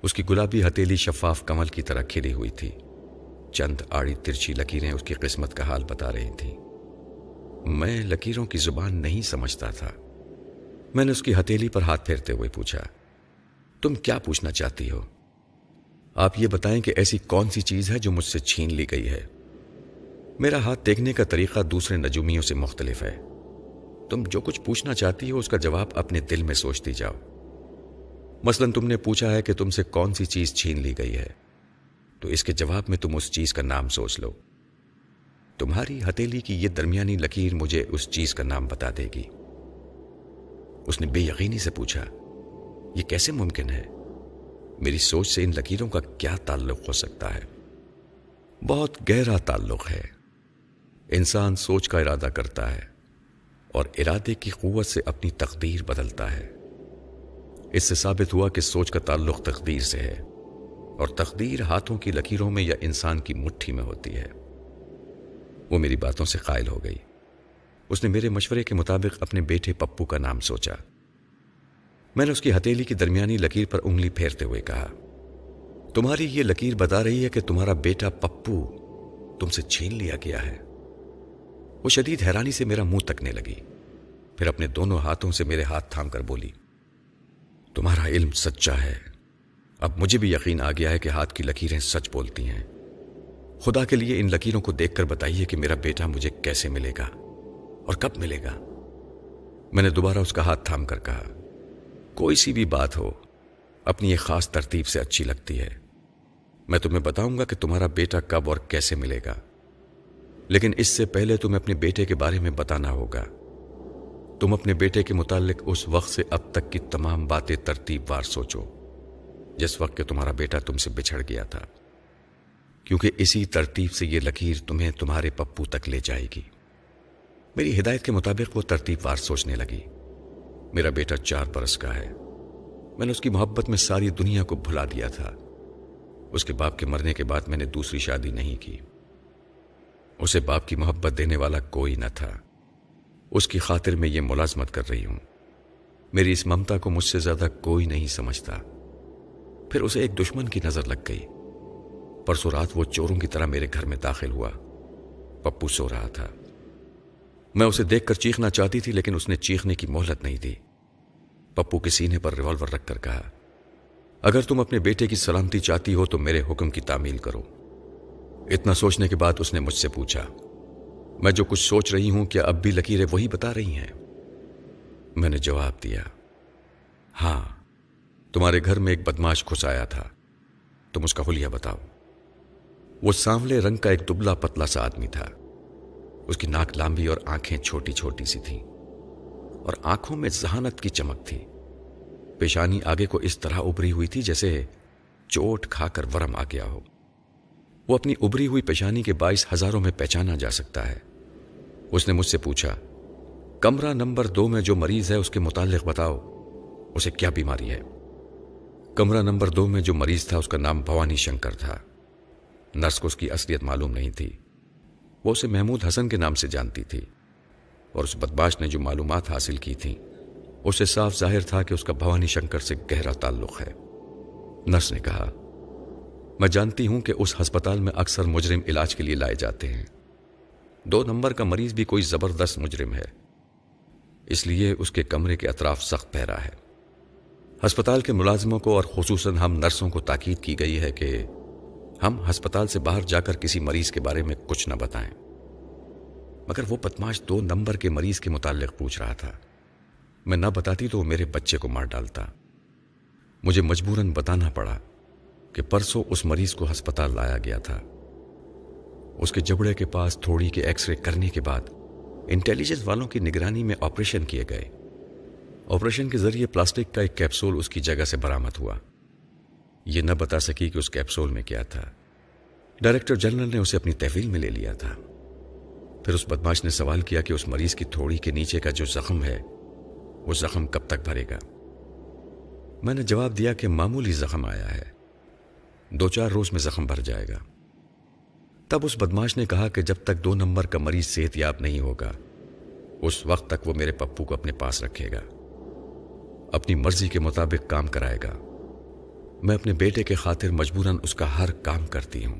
اس کی گلابی ہتھیلی شفاف کمل کی طرح کھلی ہوئی تھی، چند آڑی ترچھی لکیریں اس کی قسمت کا حال بتا رہی تھیں۔ میں لکیروں کی زبان نہیں سمجھتا تھا۔ میں نے اس کی ہتھیلی پر ہاتھ پھیرتے ہوئے پوچھا، تم کیا پوچھنا چاہتی ہو؟ آپ یہ بتائیں کہ ایسی کون سی چیز ہے جو مجھ سے چھین لی گئی ہے؟ میرا ہاتھ دیکھنے کا طریقہ دوسرے نجومیوں سے مختلف ہے، تم جو کچھ پوچھنا چاہتی ہو اس کا جواب اپنے دل میں سوچتی جاؤ۔ مثلاً تم نے پوچھا ہے کہ تم سے کون سی چیز چھین لی گئی ہے، تو اس کے جواب میں تم اس چیز کا نام سوچ لو۔ تمہاری ہتھیلی کی یہ درمیانی لکیر مجھے اس چیز کا نام بتا دے گی۔ اس نے بے یقینی سے پوچھا، یہ کیسے ممکن ہے؟ میری سوچ سے ان لکیروں کا کیا تعلق ہو سکتا ہے؟ بہت گہرا تعلق ہے۔ انسان سوچ کا ارادہ کرتا ہے اور ارادے کی قوت سے اپنی تقدیر بدلتا ہے۔ اس سے ثابت ہوا کہ سوچ کا تعلق تقدیر سے ہے، اور تقدیر ہاتھوں کی لکیروں میں یا انسان کی مٹھی میں ہوتی ہے۔ وہ میری باتوں سے قائل ہو گئی۔ اس نے میرے مشورے کے مطابق اپنے بیٹے پپو کا نام سوچا۔ میں نے اس کی ہتھیلی کی درمیانی لکیر پر انگلی پھیرتے ہوئے کہا، تمہاری یہ لکیر بتا رہی ہے کہ تمہارا بیٹا پپو تم سے چھین لیا گیا ہے۔ وہ شدید حیرانی سے میرا منہ تکنے لگی، پھر اپنے دونوں ہاتھوں سے میرے ہاتھ تھام کر بولی، تمہارا علم سچا ہے، اب مجھے بھی یقین آ گیا ہے کہ ہاتھ کی لکیریں سچ بولتی ہیں۔ خدا کے لیے ان لکیروں کو دیکھ کر بتائیے کہ میرا بیٹا مجھے کیسے ملے گا اور کب ملے گا؟ میں نے دوبارہ اس کا ہاتھ تھام کر کہا، کوئی سی بھی بات ہو اپنی ایک خاص ترتیب سے اچھی لگتی ہے۔ میں تمہیں بتاؤں گا کہ تمہارا بیٹا کب اور کیسے ملے گا، لیکن اس سے پہلے تمہیں اپنے بیٹے کے بارے میں بتانا ہوگا۔ تم اپنے بیٹے کے متعلق اس وقت سے اب تک کی تمام باتیں ترتیب وار سوچو، جس وقت کہ تمہارا بیٹا تم سے بچھڑ گیا تھا، کیونکہ اسی ترتیب سے یہ لکیر تمہیں تمہارے پپو تک لے جائے گی۔ میری ہدایت کے مطابق وہ ترتیب وار سوچنے لگی۔ میرا بیٹا 4 برس کا ہے۔ میں نے اس کی محبت میں ساری دنیا کو بھلا دیا تھا۔ اس کے باپ کے مرنے کے بعد میں نے دوسری شادی نہیں کی۔ اسے باپ کی محبت دینے والا کوئی نہ تھا۔ اس کی خاطر میں یہ ملازمت کر رہی ہوں۔ میری اس ممتا کو مجھ سے زیادہ کوئی نہیں سمجھتا۔ پھر اسے ایک دشمن کی نظر لگ گئی۔ پرسوں رات وہ چوروں کی طرح میرے گھر میں داخل ہوا۔ پپو سو رہا تھا۔ میں اسے دیکھ کر چیخنا چاہتی تھی، لیکن اس نے چیخنے کی مہلت نہیں دی۔ پپو کے سینے پر ریوالور رکھ کر کہا، اگر تم اپنے بیٹے کی سلامتی چاہتی ہو تو میرے حکم کی تعمیل کرو۔ اتنا سوچنے کے بعد اس نے مجھ سے پوچھا، میں جو کچھ سوچ رہی ہوں کیا اب بھی لکیریں وہی بتا رہی ہیں؟ میں نے جواب دیا، ہاں، تمہارے گھر میں ایک بدماش گھس آیا تھا، تم اس کا حلیہ بتاؤ۔ وہ سانولے رنگ کا ایک دبلا پتلا سا آدمی تھا۔ اس کی ناک لمبی اور آنکھیں چھوٹی چھوٹی سی تھیں، اور آنکھوں میں ذہانت کی چمک تھی۔ پیشانی آگے کو اس طرح ابری ہوئی تھی جیسے چوٹ کھا کر ورم آ گیا ہو۔ وہ اپنی ابری ہوئی پیشانی کے باعث ہزاروں میں پہچانا جا سکتا ہے۔ اس نے مجھ سے پوچھا، کمرہ نمبر 2 میں جو مریض ہے اس کے متعلق بتاؤ، اسے کیا بیماری ہے؟ کمرہ نمبر 2 میں جو مریض تھا اس کا نام بھوانی شنکر تھا۔ نرس کو اس کی اصلیت معلوم نہیں تھی، وہ اسے محمود حسن کے نام سے جانتی تھی، اور اس بدمعاش نے جو معلومات حاصل کی تھیں اسے صاف ظاہر تھا کہ اس کا بھوانی شنکر سے گہرا تعلق ہے۔ نرس نے کہا، میں جانتی ہوں کہ اس ہسپتال میں اکثر مجرم علاج کے لیے لائے جاتے ہیں، 2 نمبر کا مریض بھی کوئی زبردست مجرم ہے، اس لیے اس کے کمرے کے اطراف سخت پہرا ہے۔ ہسپتال کے ملازموں کو اور خصوصاً ہم نرسوں کو تاکید کی گئی ہے کہ ہم ہسپتال سے باہر جا کر کسی مریض کے بارے میں کچھ نہ بتائیں، مگر وہ بدمعاش 2 نمبر کے مریض کے متعلق پوچھ رہا تھا، میں نہ بتاتی تو وہ میرے بچے کو مار ڈالتا۔ مجھے مجبوراً بتانا پڑا کہ پرسوں اس مریض کو ہسپتال لایا گیا تھا، اس کے جبڑے کے پاس تھوڑی کے ایکس رے کرنے کے بعد انٹیلیجنس والوں کی نگرانی میں آپریشن کیے گئے۔ آپریشن کے ذریعے پلاسٹک کا ایک کیپسول اس کی جگہ سے برآمد ہوا، یہ نہ بتا سکی کہ اس کیپسول میں کیا تھا، ڈائریکٹر جنرل نے اسے اپنی تحویل میں لے لیا تھا۔ پھر اس بدمعاش نے سوال کیا کہ اس مریض کی تھوڑی کے نیچے کا جو زخم ہے وہ زخم کب تک بھرے گا؟ میں نے جواب دیا کہ معمولی زخم آیا ہے، 2-4 روز میں زخم بھر جائے گا۔ تب اس بدمعاش نے کہا کہ جب تک 2 نمبر کا مریض صحت یاب نہیں ہوگا اس وقت تک وہ میرے پپو کو اپنے پاس رکھے گا، اپنی مرضی کے مطابق کام کرائے گا، میں اپنے بیٹے کے خاطر مجبوراً اس کا ہر کام کرتی ہوں،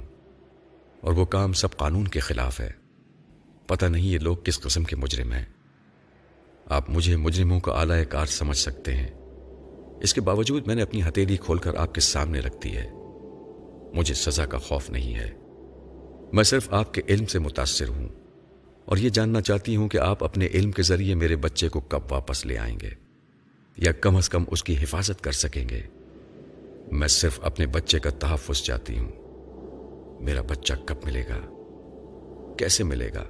اور وہ کام سب قانون کے خلاف ہے، پتہ نہیں یہ لوگ کس قسم کے مجرم ہیں، آپ مجھے مجرموں کا آلہ کار سمجھ سکتے ہیں، اس کے باوجود میں نے اپنی ہتھیلی کھول کر آپ کے سامنے رکھ دی ہے، مجھے سزا کا خوف نہیں ہے، میں صرف آپ کے علم سے متاثر ہوں اور یہ جاننا چاہتی ہوں کہ آپ اپنے علم کے ذریعے میرے بچے کو کب واپس لے آئیں گے یا کم از کم اس کی حفاظت کر سکیں گے، میں صرف اپنے بچے کا تحفظ چاہتی ہوں، میرا بچہ کب ملے گا، کیسے ملے گا،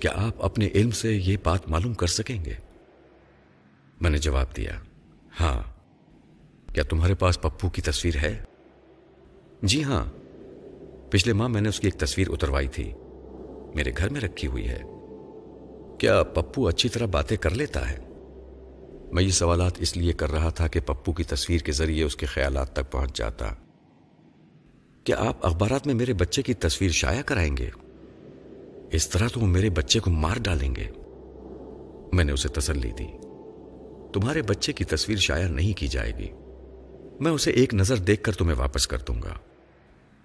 کیا آپ اپنے علم سے یہ بات معلوم کر سکیں گے؟ میں نے جواب دیا، ہاں۔ کیا تمہارے پاس پپو کی تصویر ہے؟ جی ہاں، پچھلے ماہ میں نے اس کی ایک تصویر اتروائی تھی، میرے گھر میں رکھی ہوئی ہے۔ کیا پپو اچھی طرح باتیں کر لیتا ہے؟ میں یہ سوالات اس لیے کر رہا تھا کہ پپو کی تصویر کے ذریعے اس کے خیالات تک پہنچ جاتا۔ کیا آپ اخبارات میں میرے بچے کی تصویر شائع کرائیں گے؟ اس طرح تو وہ میرے بچے کو مار ڈالیں گے۔ میں نے اسے تسلی دی، تمہارے بچے کی تصویر شائع نہیں کی جائے گی، میں اسے ایک نظر دیکھ کر تمہیں واپس کر دوں گا،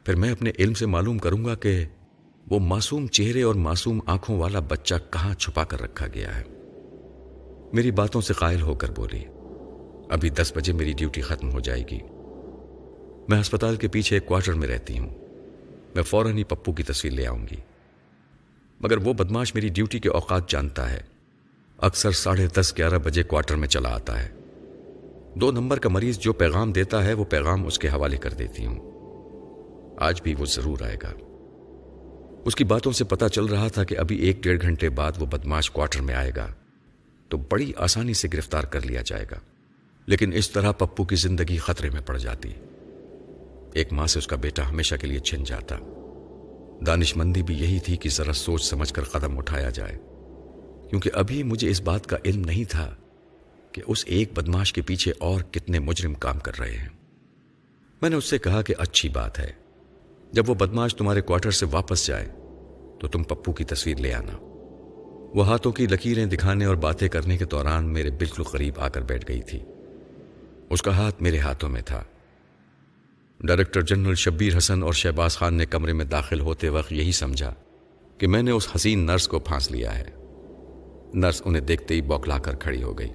پھر میں اپنے علم سے معلوم کروں گا کہ وہ معصوم چہرے اور معصوم آنکھوں والا بچہ کہاں چھپا کر رکھا گیا ہے۔ میری باتوں سے قائل ہو کر بولی، ابھی 10 بجے میری ڈیوٹی ختم ہو جائے گی، میں ہسپتال کے پیچھے ایک کوارٹر میں رہتی ہوں، میں فوراً ہی پپو کی تصویر لے آؤں گی، مگر وہ بدمعاش میری ڈیوٹی کے اوقات جانتا ہے، اکثر 10:30-11 بجے کوارٹر میں چلا آتا ہے، 2 نمبر کا مریض جو پیغام دیتا ہے وہ پیغام اس کے حوالے کر دیتی ہوں، آج بھی وہ ضرور آئے گا۔ اس کی باتوں سے پتہ چل رہا تھا کہ ابھی 1-1.5 گھنٹے بعد وہ بدمعاش کوارٹر میں آئے گا تو بڑی آسانی سے گرفتار کر لیا جائے گا، لیکن اس طرح پپو کی زندگی خطرے میں پڑ جاتی، ایک ماں سے اس کا بیٹا ہمیشہ کے لیے چھن جاتا۔ دانش مندی بھی یہی تھی کہ ذرا سوچ سمجھ کر قدم اٹھایا جائے، کیونکہ ابھی مجھے اس بات کا علم نہیں تھا کہ اس ایک بدمعاش کے پیچھے اور کتنے مجرم کام کر رہے ہیں۔ میں نے اس سے کہا کہ اچھی بات ہے، جب وہ بدمعاش تمہارے کوارٹر سے واپس جائے تو تم پپو کی تصویر لے آنا۔ وہ ہاتھوں کی لکیریں دکھانے اور باتیں کرنے کے دوران میرے بالکل قریب آ کر بیٹھ گئی تھی، اس کا ہاتھ میرے ہاتھوں میں تھا۔ ڈائریکٹر جنرل شبیر حسن اور شہباز خان نے کمرے میں داخل ہوتے وقت یہی سمجھا کہ میں نے اس حسین نرس کو پھانس لیا ہے۔ نرس انہیں دیکھتے ہی بوکھلا کر کھڑی ہو گئی۔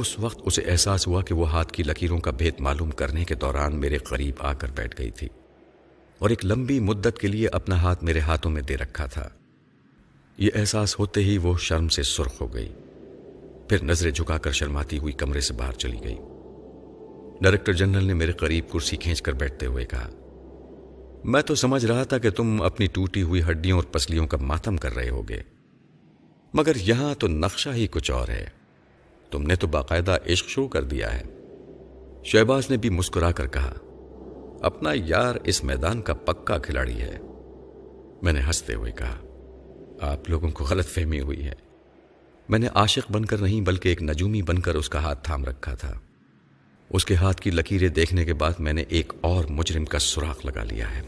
اس وقت اسے احساس ہوا کہ وہ ہاتھ کی لکیروں کا بھید معلوم کرنے کے دوران میرے قریب آ کر بیٹھ گئی تھی اور ایک لمبی مدت کے لیے اپنا ہاتھ میرے ہاتھوں میں دے رکھا تھا۔ یہ احساس ہوتے ہی وہ شرم سے سرخ ہو گئی، پھر نظریں جھکا کر شرماتی ہوئی کمرے سے باہر چلی گئی۔ ڈائریکٹر جنرل نے میرے قریب کرسی کھینچ کر بیٹھتے ہوئے کہا، میں تو سمجھ رہا تھا کہ تم اپنی ٹوٹی ہوئی ہڈیوں اور پسلیوں کا ماتم کر رہے ہوگے، مگر یہاں تو نقشہ ہی کچھ اور ہے، تم نے تو باقاعدہ عشق شروع کر دیا ہے۔ شہباز نے بھی مسکرا کر کہا، اپنا یار اس میدان کا پکا کھلاڑی ہے۔ میں نے ہنستے ہوئے کہا، آپ لوگوں کو غلط فہمی ہوئی ہے، میں نے عاشق بن کر نہیں بلکہ ایک نجومی بن کر اس کا ہاتھ تھام رکھا تھا، اس کے ہاتھ کی لکیریں دیکھنے کے بعد میں نے ایک اور مجرم کا سراغ لگا لیا ہے۔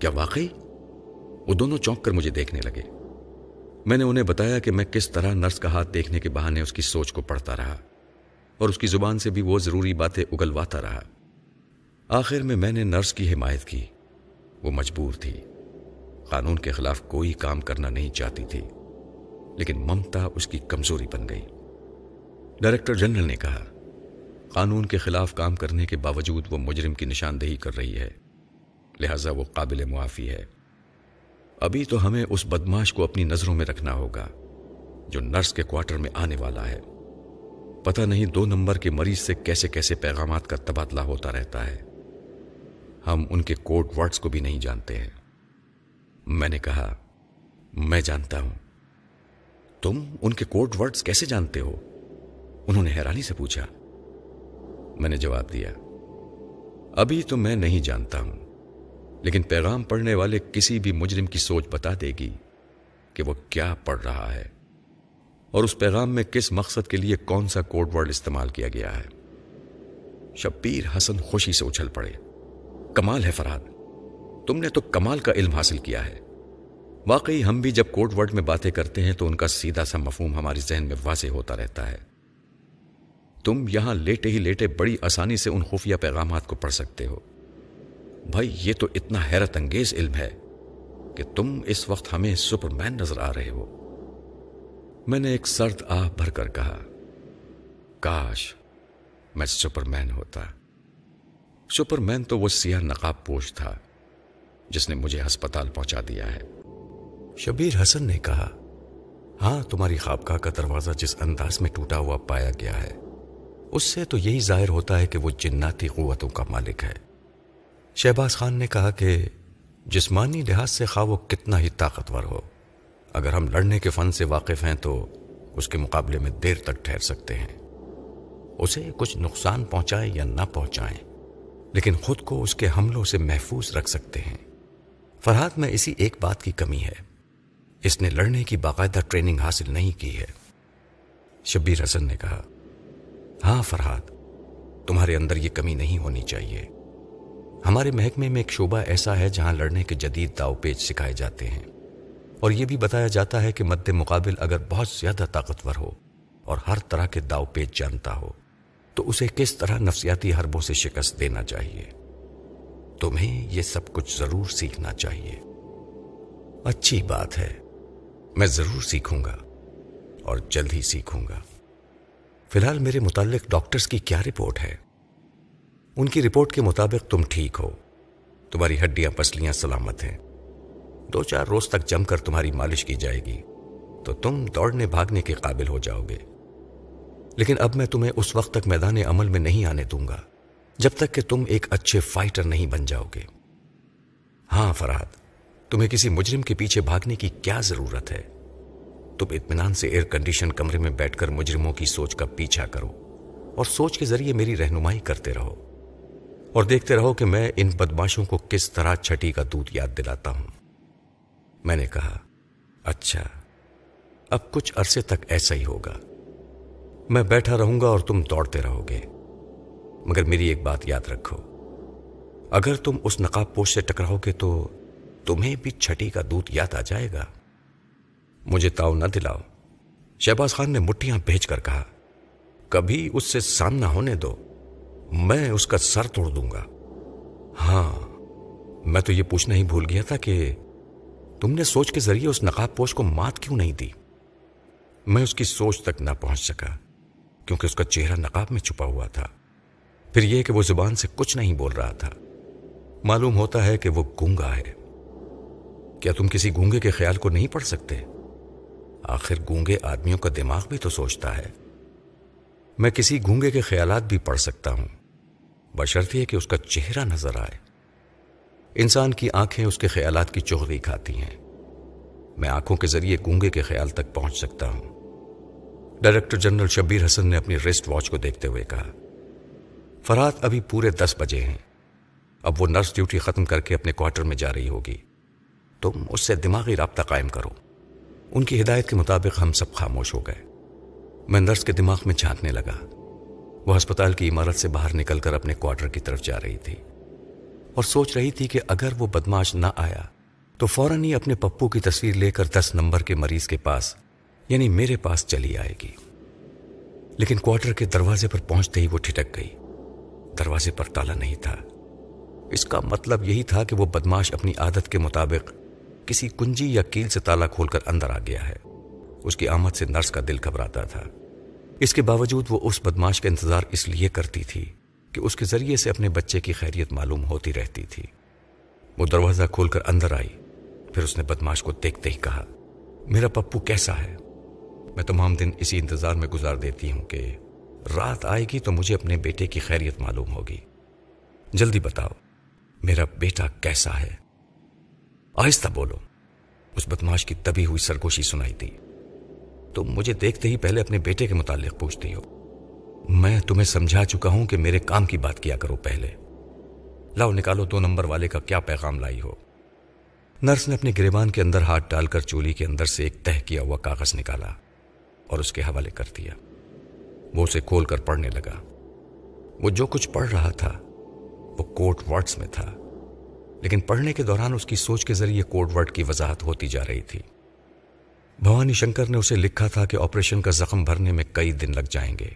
کیا واقعی؟ وہ دونوں چونک کر مجھے دیکھنے لگے۔ میں نے انہیں بتایا کہ میں کس طرح نرس کا ہاتھ دیکھنے کے بہانے اس کی سوچ کو پڑھتا رہا اور اس کی زبان سے بھی وہ ضروری باتیں اگلواتا رہا۔ آخر میں نے نرس کی حمایت کی۔ وہ مجبور تھی، قانون کے خلاف کوئی کام کرنا نہیں چاہتی تھی، لیکن ممتا اس کی کمزوری بن گئی۔ ڈائریکٹر جنرل نے کہا، قانون کے خلاف کام کرنے کے باوجود وہ مجرم کی نشاندہی کر رہی ہے، لہٰذا وہ قابل معافی ہے۔ ابھی تو ہمیں اس بدمعاش کو اپنی نظروں میں رکھنا ہوگا جو نرس کے کوارٹر میں آنے والا ہے۔ پتہ نہیں 2 نمبر کے مریض سے کیسے کیسے پیغامات کا تبادلہ ہوتا رہتا ہے، ہم ان کے کوڈ ورڈز کو بھی نہیں جانتے ہیں۔ میں نے کہا، میں جانتا ہوں۔ تم ان کے کوڈ ورڈز کیسے جانتے ہو؟ انہوں نے حیرانی سے پوچھا۔ میں نے جواب دیا، ابھی تو میں نہیں جانتا ہوں، لیکن پیغام پڑھنے والے کسی بھی مجرم کی سوچ بتا دے گی کہ وہ کیا پڑھ رہا ہے اور اس پیغام میں کس مقصد کے لیے کون سا کوڈ ورڈ استعمال کیا گیا ہے۔ شبیر حسن خوشی سے اچھل پڑے۔ کمال ہے فرہاد، تم نے تو کمال کا علم حاصل کیا ہے۔ واقعی ہم بھی جب کوڈ ورڈ میں باتیں کرتے ہیں تو ان کا سیدھا سا مفہوم ہمارے ذہن میں واضح ہوتا رہتا ہے۔ تم یہاں لیٹے ہی لیٹے بڑی آسانی سے ان خفیہ پیغامات کو پڑھ سکتے ہو۔ بھائی، یہ تو اتنا حیرت انگیز علم ہے کہ تم اس وقت ہمیں سپرمین نظر آ رہے ہو۔ میں نے ایک سرد آہ بھر کر کہا، کاش میں سپرمین ہوتا۔ سپرمین تو وہ سیاہ نقاب پوش تھا جس نے مجھے ہسپتال پہنچا دیا ہے۔ شبیر حسن نے کہا، ہاں، تمہاری خوابگاہ کا دروازہ جس انداز میں ٹوٹا ہوا پایا گیا ہے اس سے تو یہی ظاہر ہوتا ہے کہ وہ جناتی قوتوں کا مالک ہے۔ شہباز خان نے کہا کہ جسمانی لحاظ سے خواہ وہ کتنا ہی طاقتور ہو، اگر ہم لڑنے کے فن سے واقف ہیں تو اس کے مقابلے میں دیر تک ٹھہر سکتے ہیں، اسے کچھ نقصان پہنچائیں یا نہ پہنچائیں، لیکن خود کو اس کے حملوں سے محفوظ رکھ سکتے ہیں۔ فرہاد میں اسی ایک بات کی کمی ہے، اس نے لڑنے کی باقاعدہ ٹریننگ حاصل نہیں کی ہے۔ شبیر حسن نے کہا، ہاں فرہاد، تمہارے اندر یہ کمی نہیں ہونی چاہیے۔ ہمارے محکمے میں ایک شعبہ ایسا ہے جہاں لڑنے کے جدید داؤ پیچ سکھائے جاتے ہیں، اور یہ بھی بتایا جاتا ہے کہ مد مقابل اگر بہت زیادہ طاقتور ہو اور ہر طرح کے داؤ پیچ جانتا ہو تو اسے کس طرح نفسیاتی حربوں سے شکست دینا چاہیے۔ تمہیں یہ سب کچھ ضرور سیکھنا چاہیے۔ اچھی بات ہے، میں ضرور سیکھوں گا اور جلد ہی سیکھوں گا۔ فی الحال میرے متعلق ڈاکٹرز کی کیا رپورٹ ہے؟ ان کی رپورٹ کے مطابق تم ٹھیک ہو، تمہاری ہڈیاں پسلیاں سلامت ہیں، 2-4 روز تک جم کر تمہاری مالش کی جائے گی تو تم دوڑنے بھاگنے کے قابل ہو جاؤ گے، لیکن اب میں تمہیں اس وقت تک میدان عمل میں نہیں آنے دوں گا جب تک کہ تم ایک اچھے فائٹر نہیں بن جاؤ گے۔ ہاں فرہاد، تمہیں کسی مجرم کے پیچھے بھاگنے کی کیا ضرورت ہے؟ تم اطمینان سے ایئر کنڈیشن کمرے میں بیٹھ کر مجرموں کی سوچ کا پیچھا کرو اور سوچ کے ذریعے میری رہنمائی کرتے رہو، اور دیکھتے رہو کہ میں ان بدماشوں کو کس طرح چھٹی کا دودھ یاد دلاتا ہوں۔ میں نے کہا، اچھا، اب کچھ عرصے تک ایسا ہی ہوگا، میں بیٹھا رہوں گا اور تم دوڑتے رہو گے، مگر میری ایک بات یاد رکھو، اگر تم اس نقاب پوش سے ٹکراؤ گے تو تمہیں بھی چھٹی کا دودھ یاد آ جائے گا۔ مجھے تاؤ نہ دلاؤ، شہباز خان نے مٹھیاں بھیج کر کہا، کبھی اس سے سامنا ہونے دو، میں اس کا سر توڑ دوں گا۔ ہاں، میں تو یہ پوچھنا ہی بھول گیا تھا کہ تم نے سوچ کے ذریعے اس نقاب پوش کو مات کیوں نہیں دی؟ میں اس کی سوچ تک نہ پہنچ سکا کیونکہ اس کا چہرہ نقاب میں چھپا ہوا تھا، پھر یہ کہ وہ زبان سے کچھ نہیں بول رہا تھا، معلوم ہوتا ہے کہ وہ گونگا ہے۔ کیا تم کسی گونگے کے خیال کو نہیں پڑھ سکتے؟ آخر گونگے آدمیوں کا دماغ بھی تو سوچتا ہے۔ میں کسی گونگے کے خیالات بھی پڑھ سکتا ہوں، بشرطیے کہ اس کا چہرہ نظر آئے۔ انسان کی آنکھیں اس کے خیالات کی چغری کھاتی ہیں، میں آنکھوں کے ذریعے گونگے کے خیال تک پہنچ سکتا ہوں۔ ڈائریکٹر جنرل شبیر حسن نے اپنی ریسٹ واچ کو دیکھتے ہوئے کہا، فرات ابھی پورے 10 بجے ہیں، اب وہ نرس ڈیوٹی ختم کر کے اپنے کوارٹر میں جا رہی ہوگی، تم اس سے دماغی رابطہ قائم کرو۔ ان کی ہدایت کے مطابق ہم سب خاموش ہو گئے۔ میں نرس کے دماغ میں جھانکنے لگا، وہ ہسپتال کی عمارت سے باہر نکل کر اپنے کوارٹر کی طرف جا رہی تھی اور سوچ رہی تھی کہ اگر وہ بدماش نہ آیا تو فوراً ہی اپنے پپو کی تصویر لے کر 10 نمبر کے مریض کے پاس یعنی میرے پاس چلی آئے گی. لیکن کوارٹر کے دروازے پر پہنچتے ہی وہ ٹھٹک گئی. دروازے پر تالا نہیں تھا. اس کا مطلب یہی تھا کہ وہ بدماش اپنی عادت کے مطابق کسی کنجی یا کیل سے تالا کھول کر اندر آ گیا ہے. اس کی آمد سے نرس کا دل گھبراتا تھا. اس کے باوجود وہ اس بدماش کا انتظار اس لیے کرتی تھی کہ اس کے ذریعے سے اپنے بچے کی خیریت معلوم ہوتی رہتی تھی. وہ دروازہ کھول کر اندر آئی. پھر اس نے بدماش کو دیکھتے ہی کہا, میرا پپو کیسا ہے؟ میں تمام دن اسی انتظار میں گزار دیتی ہوں کہ رات آئے گی تو مجھے اپنے بیٹے کی خیریت معلوم ہوگی. جلدی بتاؤ میرا بیٹا کیسا ہے؟ آہستہ بولو. اس بدماش کی دبی ہوئی سرگوشی سنائی دی. تم مجھے دیکھتے ہی پہلے اپنے بیٹے کے متعلق پوچھتی ہو. میں تمہیں سمجھا چکا ہوں کہ میرے کام کی بات کیا کرو. پہلے لاؤ نکالو 2 نمبر والے کا کیا پیغام لائی ہو. نرس نے اپنے گریبان کے اندر ہاتھ ڈال کر چولی کے اندر سے ایک تہہ کیا ہوا کاغذ نکالا اور اس کے حوالے کر دیا. وہ اسے کھول کر پڑھنے لگا. وہ جو کچھ پڑھ رہا تھا وہ کوڈ ورڈز میں تھا, لیکن پڑھنے کے دوران اس کی سوچ کے ذریعے کوڈ ورڈ کی وضاحت ہوتی جا رہی تھی. بھوانی شنکر نے اسے لکھا تھا کہ آپریشن کا زخم بھرنے میں کئی دن لگ جائیں گے.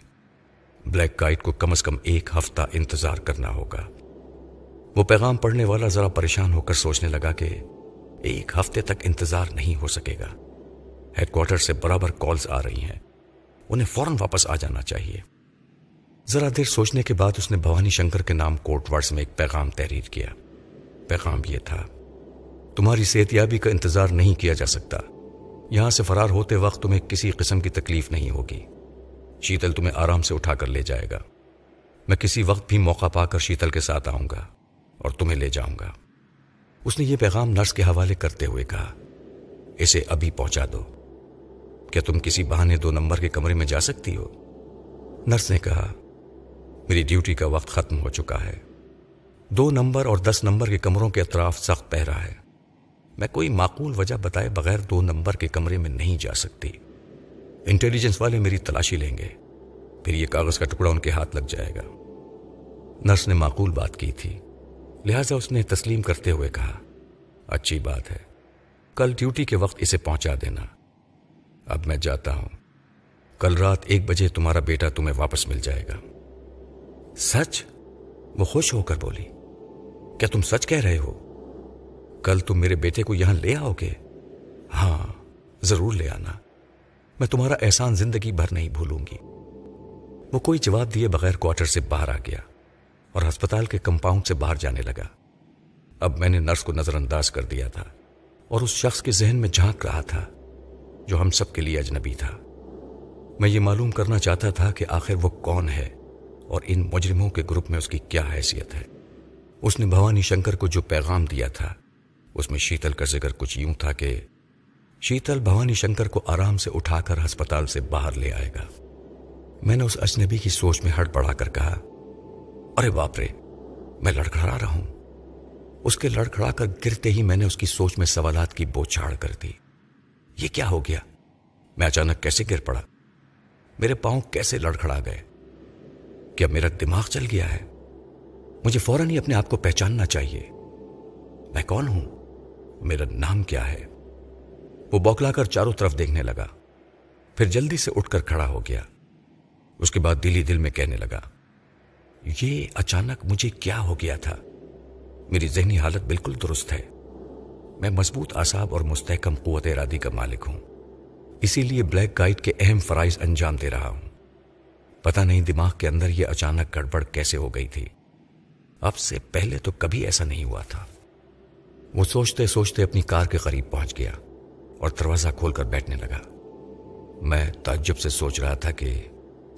بلیک کائٹ کو کم از کم 1 ہفتہ انتظار کرنا ہوگا. وہ پیغام پڑھنے والا ذرا پریشان ہو کر سوچنے لگا کہ 1 ہفتے تک انتظار نہیں ہو سکے گا. ہیڈ کوارٹر سے برابر کالز آ رہی ہیں. انہیں فوراً واپس آ جانا چاہیے. ذرا دیر سوچنے کے بعد اس نے بھوانی شنکر کے نام کوڈ ورڈز میں ایک پیغام تحریر کیا. پیغام یہ تھا, تمہاری صحت یابی کا انتظار نہیں کیا جا سکتا. یہاں سے فرار ہوتے وقت تمہیں کسی قسم کی تکلیف نہیں ہوگی. شیتل تمہیں آرام سے اٹھا کر لے جائے گا. میں کسی وقت بھی موقع پا کر شیتل کے ساتھ آؤں گا اور تمہیں لے جاؤں گا. اس نے یہ پیغام نرس کے حوالے کرتے ہوئے کہا, اسے ابھی پہنچا دو. کیا تم کسی بہانے 2 نمبر کے کمرے میں جا سکتی ہو؟ نرس نے کہا, میری ڈیوٹی کا وقت ختم ہو چکا ہے. 2 نمبر اور 10 نمبر کے کمروں کے اطراف سخت پہرا ہے. میں کوئی معقول وجہ بتائے بغیر 2 نمبر کے کمرے میں نہیں جا سکتی. انٹیلیجنس والے میری تلاشی لیں گے. پھر یہ کاغذ کا ٹکڑا ان کے ہاتھ لگ جائے گا. نرس نے معقول بات کی تھی, لہٰذا اس نے تسلیم کرتے ہوئے کہا, اچھی بات ہے, کل ڈیوٹی کے وقت اسے پہنچا دینا. اب میں جاتا ہوں. کل رات 1 بجے تمہارا بیٹا تمہیں واپس مل جائے گا. سچ؟ وہ خوش ہو کر بولی, کیا تم سچ کہہ رہے ہو؟ کل تم میرے بیٹے کو یہاں لے آؤ گے؟ ہاں ضرور لے آنا. میں تمہارا احسان زندگی بھر نہیں بھولوں گی. وہ کوئی جواب دیے بغیر کوارٹر سے باہر آ گیا اور ہسپتال کے کمپاؤنڈ سے باہر جانے لگا. اب میں نے نرس کو نظر انداز کر دیا تھا اور اس شخص کے ذہن میں جھانک رہا تھا جو ہم سب کے لیے اجنبی تھا. میں یہ معلوم کرنا چاہتا تھا کہ آخر وہ کون ہے اور ان مجرموں کے گروپ میں اس کی کیا حیثیت ہے. اس نے بھوانی شنکر کو جو پیغام دیا تھا اس میں شیتل کا ذکر کچھ یوں تھا کہ شیتل بھوانی شنکر کو آرام سے اٹھا کر ہسپتال سے باہر لے آئے گا. میں نے اس اجنبی کی سوچ میں ہڑبڑا کر کہا, ارے باپ رے, میں لڑکھڑا رہا ہوں. اس کے لڑکھڑا کر گرتے ہی میں نے اس کی سوچ میں سوالات کی بوچھاڑ کر دی. یہ کیا ہو گیا؟ میں اچانک کیسے گر پڑا؟ میرے پاؤں کیسے لڑکھڑا گئے؟ کیا میرا دماغ چل گیا ہے؟ مجھے فوراً ہی اپنے آپ کو پہچاننا چاہیے. میں کون ہوں؟ میرا نام کیا ہے؟ وہ بوکھلا کر چاروں طرف دیکھنے لگا, پھر جلدی سے اٹھ کر کھڑا ہو گیا. اس کے بعد دل ہی دل میں کہنے لگا, یہ اچانک مجھے کیا ہو گیا تھا؟ میری ذہنی حالت بالکل درست ہے. میں مضبوط اعصاب اور مستحکم قوت ارادی کا مالک ہوں. اسی لیے بلیک کائٹ کے اہم فرائض انجام دے رہا ہوں. پتہ نہیں دماغ کے اندر یہ اچانک گڑبڑ کیسے ہو گئی تھی. اب سے پہلے تو کبھی ایسا نہیں ہوا تھا. وہ سوچتے سوچتے اپنی کار کے قریب پہنچ گیا اور دروازہ کھول کر بیٹھنے لگا. میں تعجب سے سوچ رہا تھا کہ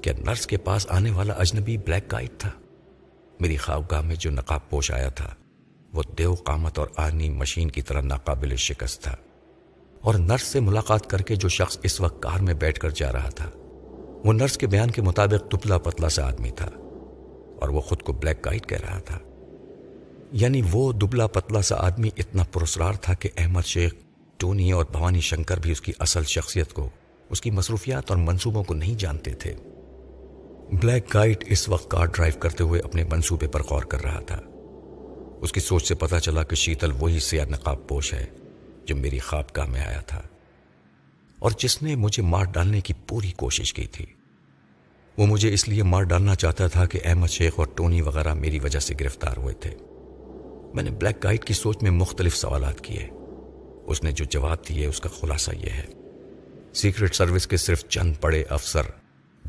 کیا نرس کے پاس آنے والا اجنبی بلیک کائٹ تھا؟ میری خوابگاہ میں جو نقاب پوش آیا تھا وہ دیو قامت اور آنی مشین کی طرح ناقابل شکست تھا. اور نرس سے ملاقات کر کے جو شخص اس وقت کار میں بیٹھ کر جا رہا تھا وہ نرس کے بیان کے مطابق دبلا پتلا سا آدمی تھا اور وہ خود کو بلیک کائٹ کہہ رہا تھا. یعنی وہ دبلا پتلا سا آدمی اتنا پرسرار تھا کہ احمد شیخ, ٹونی اور بھوانی شنکر بھی اس کی اصل شخصیت کو, اس کی مصروفیات اور منصوبوں کو نہیں جانتے تھے. بلیک کائٹ اس وقت کار ڈرائیو کرتے ہوئے اپنے منصوبے پر غور کر رہا تھا. اس کی سوچ سے پتہ چلا کہ شیتل وہی سیاہ نقاب پوش ہے جو میری خواب گاہ میں آیا تھا اور جس نے مجھے مار ڈالنے کی پوری کوشش کی تھی. وہ مجھے اس لیے مار ڈالنا چاہتا تھا کہ احمد شیخ اور ٹونی وغیرہ میری وجہ سے گرفتار ہوئے تھے. میں نے بلیک کائٹ کی سوچ میں مختلف سوالات کیے. اس نے جو جواب دیے اس کا خلاصہ یہ ہے: سیکرٹ سروس کے صرف چند بڑے افسر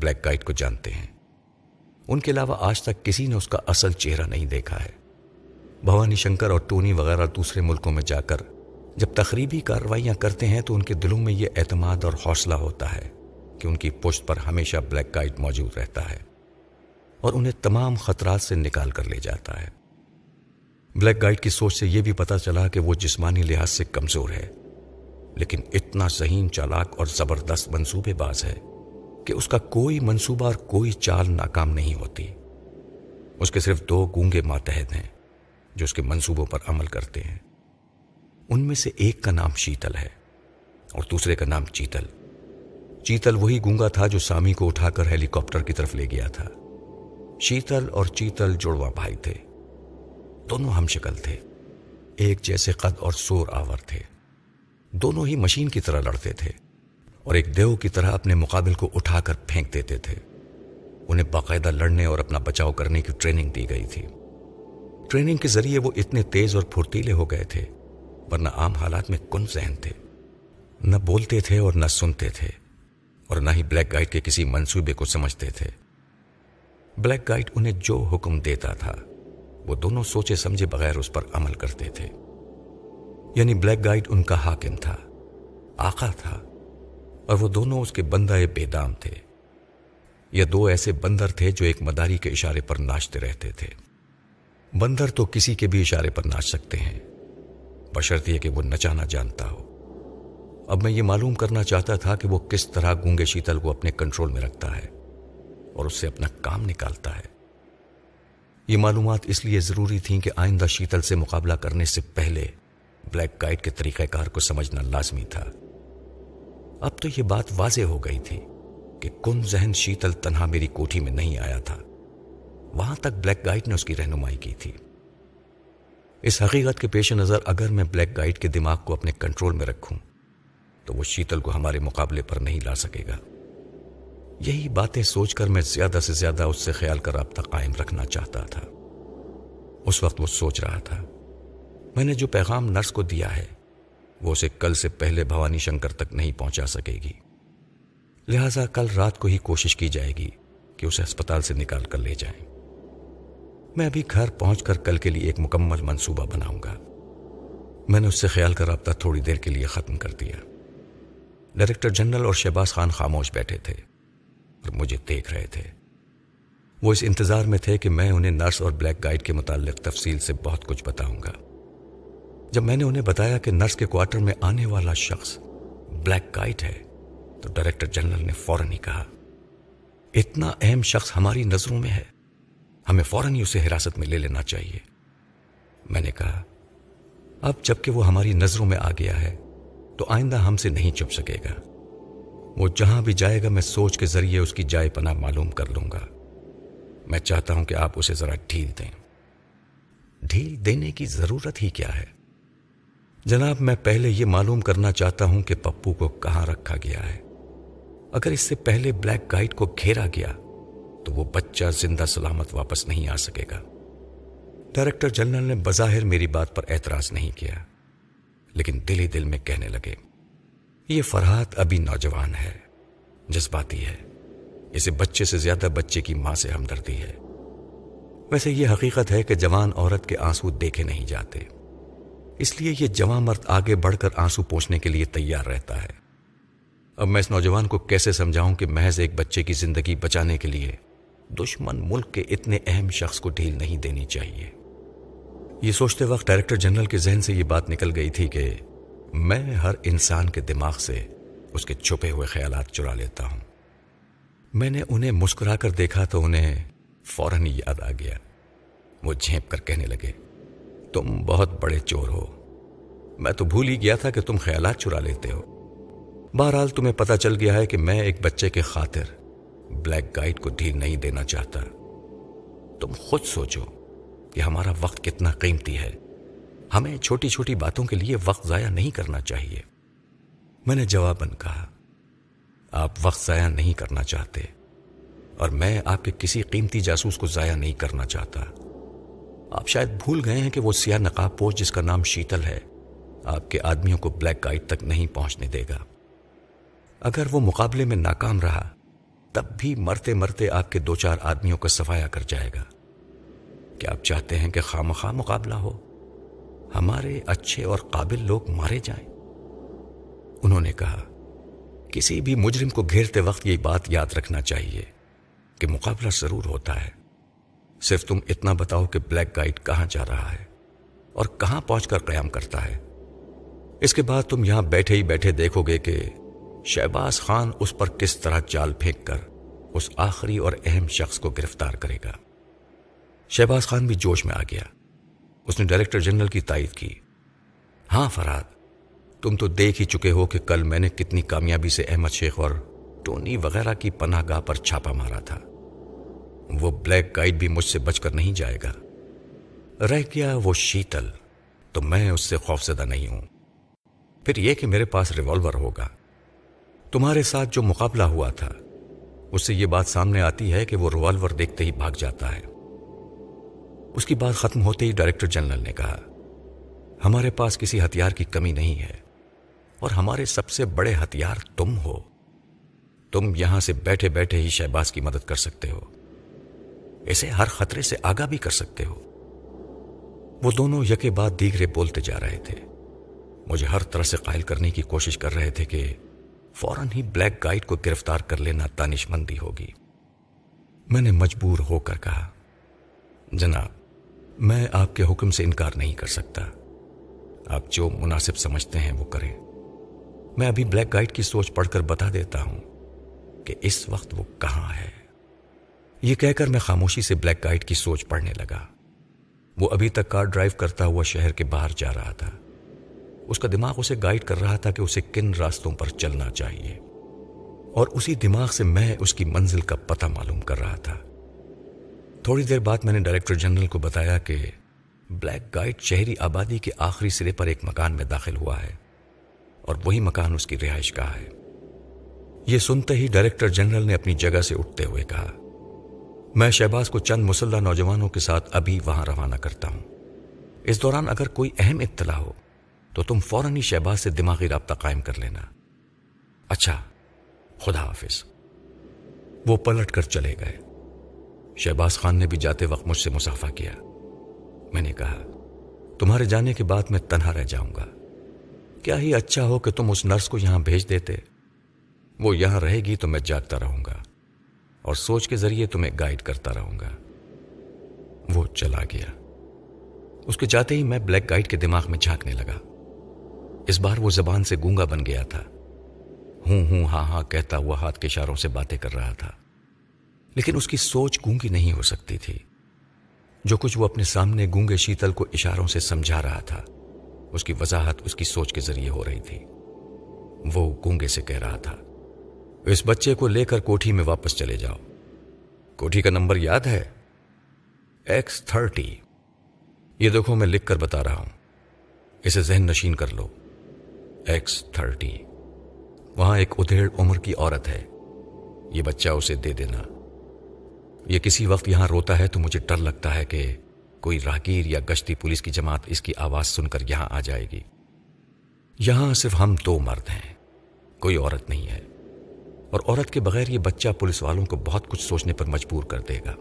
بلیک کائٹ کو جانتے ہیں. ان کے علاوہ آج تک کسی نے اس کا اصل چہرہ نہیں دیکھا ہے. بھوانی شنکر اور ٹونی وغیرہ دوسرے ملکوں میں جا کر جب تخریبی کارروائیاں کرتے ہیں تو ان کے دلوں میں یہ اعتماد اور حوصلہ ہوتا ہے کہ ان کی پشت پر ہمیشہ بلیک کائٹ موجود رہتا ہے اور انہیں تمام خطرات سے نکال کر لے جاتا ہے. بلیک کائٹ کی سوچ سے یہ بھی پتہ چلا کہ وہ جسمانی لحاظ سے کمزور ہے لیکن اتنا ذہین، چالاک اور زبردست منصوبے باز ہے کہ اس کا کوئی منصوبہ اور کوئی چال ناکام نہیں ہوتی. اس کے صرف 2 گونگے ماتحت ہیں جو اس کے منصوبوں پر عمل کرتے ہیں. ان میں سے ایک کا نام شیتل ہے اور دوسرے کا نام چیتل. چیتل وہی گونگا تھا جو سامی کو اٹھا کر ہیلی کاپٹر کی طرف لے گیا تھا. شیتل اور چیتل جڑواں بھائی تھے. دونوں ہم شکل تھے، ایک جیسے قد اور زور آور تھے. دونوں ہی مشین کی طرح لڑتے تھے اور ایک دیو کی طرح اپنے مقابل کو اٹھا کر پھینک دیتے تھے. انہیں باقاعدہ لڑنے اور اپنا بچاؤ کرنے کی ٹریننگ دی گئی تھی. ٹریننگ کے ذریعے وہ اتنے تیز اور پھرتیلے ہو گئے تھے ورنہ عام حالات میں کن ذہن تھے. نہ بولتے تھے اور نہ سنتے تھے اور نہ ہی بلیک کائٹ کے کسی منصوبے کو سمجھتے تھے. بلیک کائٹ انہیں جو حکم دیتا تھا وہ دونوں سوچے سمجھے بغیر اس پر عمل کرتے تھے. یعنی بلیک کائٹ ان کا حاکم تھا، آقا تھا، اور وہ دونوں اس کے بندہ بیدام تھے. یہ 2 ایسے بندر تھے جو ایک مداری کے اشارے پر ناچتے رہتے تھے. بندر تو کسی کے بھی اشارے پر ناچ سکتے ہیں بشرطیے کہ وہ نچانا جانتا ہو. اب میں یہ معلوم کرنا چاہتا تھا کہ وہ کس طرح گونگے شیتل کو اپنے کنٹرول میں رکھتا ہے اور اس سے اپنا کام نکالتا ہے. یہ معلومات اس لیے ضروری تھیں کہ آئندہ شیتل سے مقابلہ کرنے سے پہلے بلیک کائٹ کے طریقہ کار کو سمجھنا لازمی تھا. اب تو یہ بات واضح ہو گئی تھی کہ کن ذہن شیتل تنہا میری کوٹھی میں نہیں آیا تھا. وہاں تک بلیک کائٹ نے اس کی رہنمائی کی تھی. اس حقیقت کے پیش نظر اگر میں بلیک کائٹ کے دماغ کو اپنے کنٹرول میں رکھوں تو وہ شیتل کو ہمارے مقابلے پر نہیں لا سکے گا. یہی باتیں سوچ کر میں زیادہ سے زیادہ اس سے خیال کا رابطہ قائم رکھنا چاہتا تھا. اس وقت وہ سوچ رہا تھا، میں نے جو پیغام نرس کو دیا ہے وہ اسے کل سے پہلے بھوانی شنکر تک نہیں پہنچا سکے گی، لہٰذا کل رات کو ہی کوشش کی جائے گی کہ اسے ہسپتال سے نکال کر لے جائیں. میں ابھی گھر پہنچ کر کل کے لیے ایک مکمل منصوبہ بناؤں گا. میں نے اس سے خیال کا رابطہ تھوڑی دیر کے لیے ختم کر دیا. ڈائریکٹر جنرل اور شہباز خان خاموش بیٹھے تھے اور مجھے دیکھ رہے تھے. وہ اس انتظار میں تھے کہ میں انہیں نرس اور بلیک گائیڈ کے متعلق تفصیل سے بہت کچھ بتاؤں گا. جب میں نے انہیں بتایا کہ نرس کے کوارٹر میں آنے والا شخص بلیک گائیڈ ہے تو ڈائریکٹر جنرل نے فوراً ہی کہا، اتنا اہم شخص ہماری نظروں میں ہے، ہمیں فوراً ہی اسے حراست میں لے لینا چاہیے. میں نے کہا، اب جب کہ وہ ہماری نظروں میں آ گیا ہے تو آئندہ ہم سے نہیں چھپ سکے گا. وہ جہاں بھی جائے گا میں سوچ کے ذریعے اس کی جائے پناہ معلوم کر لوں گا. میں چاہتا ہوں کہ آپ اسے ذرا ڈھیل دیں. ڈھیل دینے کی ضرورت ہی کیا ہے جناب؟ میں پہلے یہ معلوم کرنا چاہتا ہوں کہ پپو کو کہاں رکھا گیا ہے. اگر اس سے پہلے بلیک کائٹ کو گھیرا گیا تو وہ بچہ زندہ سلامت واپس نہیں آ سکے گا. ڈائریکٹر جنرل نے بظاہر میری بات پر اعتراض نہیں کیا لیکن دل ہی دل میں کہنے لگے، یہ فرہاد ابھی نوجوان ہے، جذباتی ہے، اسے بچے سے زیادہ بچے کی ماں سے ہمدردی ہے. ویسے یہ حقیقت ہے کہ جوان عورت کے آنسو دیکھے نہیں جاتے، اس لیے یہ جوان مرد آگے بڑھ کر آنسو پوچھنے کے لیے تیار رہتا ہے. اب میں اس نوجوان کو کیسے سمجھاؤں کہ محض ایک بچے کی زندگی بچانے کے لیے دشمن ملک کے اتنے اہم شخص کو ڈھیل نہیں دینی چاہیے. یہ سوچتے وقت ڈائریکٹر جنرل کے ذہن سے یہ بات نکل گئی تھی کہ میں ہر انسان کے دماغ سے اس کے چھپے ہوئے خیالات چرا لیتا ہوں. میں نے انہیں مسکرا کر دیکھا تو انہیں فوراً ہی یاد آ گیا. وہ جھینپ کر کہنے لگے، تم بہت بڑے چور ہو، میں تو بھول ہی گیا تھا کہ تم خیالات چرا لیتے ہو. بہرحال تمہیں پتہ چل گیا ہے کہ میں ایک بچے کے خاطر بلیک کائٹ کو ڈھیل نہیں دینا چاہتا. تم خود سوچو کہ ہمارا وقت کتنا قیمتی ہے. ہمیں چھوٹی چھوٹی باتوں کے لیے وقت ضائع نہیں کرنا چاہیے. میں نے جواباً کہا, آپ وقت ضائع نہیں کرنا چاہتے اور میں آپ کے کسی قیمتی جاسوس کو ضائع نہیں کرنا چاہتا. آپ شاید بھول گئے ہیں کہ وہ سیاہ نقاب پوش جس کا نام شیتل ہے آپ کے آدمیوں کو بلیک کائٹ تک نہیں پہنچنے دے گا. اگر وہ مقابلے میں ناکام رہا تب بھی مرتے مرتے آپ کے دو چار آدمیوں کا صفایا کر جائے گا. کیا آپ چاہتے ہیں کہ خواہ مخواہ مقابلہ ہو, ہمارے اچھے اور قابل لوگ مارے جائیں؟ انہوں نے کہا, کسی بھی مجرم کو گھیرتے وقت یہ بات یاد رکھنا چاہیے کہ مقابلہ ضرور ہوتا ہے. صرف تم اتنا بتاؤ کہ بلیک کائٹ کہاں جا رہا ہے اور کہاں پہنچ کر قیام کرتا ہے. اس کے بعد تم یہاں بیٹھے ہی بیٹھے دیکھو گے کہ شہباز خان اس پر کس طرح چال پھینک کر اس آخری اور اہم شخص کو گرفتار کرے گا. شہباز خان بھی جوش میں آ گیا. اس نے ڈائریکٹر جنرل کی تائید کی. ہاں فرہاد, تم تو دیکھ ہی چکے ہو کہ کل میں نے کتنی کامیابی سے احمد شیخ اور ٹونی وغیرہ کی پناہ گاہ پر چھاپا مارا تھا. وہ بلیک کائٹ بھی مجھ سے بچ کر نہیں جائے گا. رہ گیا وہ شیتل, تو میں اس سے خوفزدہ نہیں ہوں. پھر یہ کہ میرے پاس ریوالور ہوگا. تمہارے ساتھ جو مقابلہ ہوا تھا اس سے یہ بات سامنے آتی ہے کہ وہ ریوالور دیکھتے ہی بھاگ جاتا ہے. اس کی بات ختم ہوتے ہی ڈائریکٹر جنرل نے کہا, ہمارے پاس کسی ہتھیار کی کمی نہیں ہے اور ہمارے سب سے بڑے ہتھیار تم ہو. تم یہاں سے بیٹھے بیٹھے ہی شہباز کی مدد کر سکتے ہو, اسے ہر خطرے سے آگاہ بھی کر سکتے ہو. وہ دونوں یکے بعد دیگرے بولتے جا رہے تھے. مجھے ہر طرح سے قائل کرنے کی کوشش کر رہے تھے کہ فوراً ہی بلیک کائٹ کو گرفتار کر لینا دانش مندی ہوگی. میں نے مجبور ہو کر کہا, جناب میں آپ کے حکم سے انکار نہیں کر سکتا. آپ جو مناسب سمجھتے ہیں وہ کریں. میں ابھی بلیک کائٹ کی سوچ پڑھ کر بتا دیتا ہوں کہ اس وقت وہ کہاں ہے. یہ کہہ کر میں خاموشی سے بلیک کائٹ کی سوچ پڑھنے لگا. وہ ابھی تک کار ڈرائیو کرتا ہوا شہر کے باہر جا رہا تھا. اس کا دماغ اسے گائیڈ کر رہا تھا کہ اسے کن راستوں پر چلنا چاہیے, اور اسی دماغ سے میں اس کی منزل کا پتہ معلوم کر رہا تھا. تھوڑی دیر بعد میں نے ڈائریکٹر جنرل کو بتایا کہ بلیک کائٹ شہری آبادی کے آخری سرے پر ایک مکان میں داخل ہوا ہے اور وہی مکان اس کی رہائش گاہ ہے. یہ سنتے ہی ڈائریکٹر جنرل نے اپنی جگہ سے اٹھتے ہوئے کہا, میں شہباز کو چند مسلح نوجوانوں کے ساتھ ابھی وہاں روانہ کرتا ہوں. اس دوران اگر کوئی اہم اطلاع ہو تو تم فوراً ہی شہباز سے دماغی رابطہ قائم کر لینا. اچھا, خدا حافظ. وہ پلٹ کر چلے گئے. شہباز خان نے بھی جاتے وقت مجھ سے مصافحہ کیا. میں نے کہا, تمہارے جانے کے بعد میں تنہا رہ جاؤں گا. کیا ہی اچھا ہو کہ تم اس نرس کو یہاں بھیج دیتے. وہ یہاں رہے گی تو میں جاگتا رہوں گا اور سوچ کے ذریعے تمہیں گائیڈ کرتا رہوں گا. وہ چلا گیا. اس کے جاتے ہی میں بلیک کائٹ کے دماغ میں جھانکنے لگا. اس بار وہ زبان سے گونگا بن گیا تھا. ہوں ہوں ہاں ہاں کہتا ہوا ہاتھ کے اشاروں سے باتیں کر رہا تھا, لیکن اس کی سوچ گونگی نہیں ہو سکتی تھی. جو کچھ وہ اپنے سامنے گونگے شیتل کو اشاروں سے سمجھا رہا تھا اس کی وضاحت اس کی سوچ کے ذریعے ہو رہی تھی. وہ گونگے سے کہہ رہا تھا, اس بچے کو لے کر کوٹھی میں واپس چلے جاؤ. کوٹھی کا نمبر یاد ہے؟ X30. یہ دیکھو, میں لکھ کر بتا رہا ہوں, اسے ذہن نشین کر لو. X30. وہاں ایک ادھیڑ عمر کی عورت ہے. یہ بچہ اسے دے دینا. یہ کسی وقت یہاں روتا ہے تو مجھے ڈر لگتا ہے کہ کوئی راہگیر یا گشتی پولیس کی جماعت اس کی آواز سن کر یہاں آ جائے گی. یہاں صرف ہم دو مرد ہیں, کوئی عورت نہیں ہے, اور عورت کے بغیر یہ بچہ پولیس والوں کو بہت کچھ سوچنے پر مجبور کر دے گا.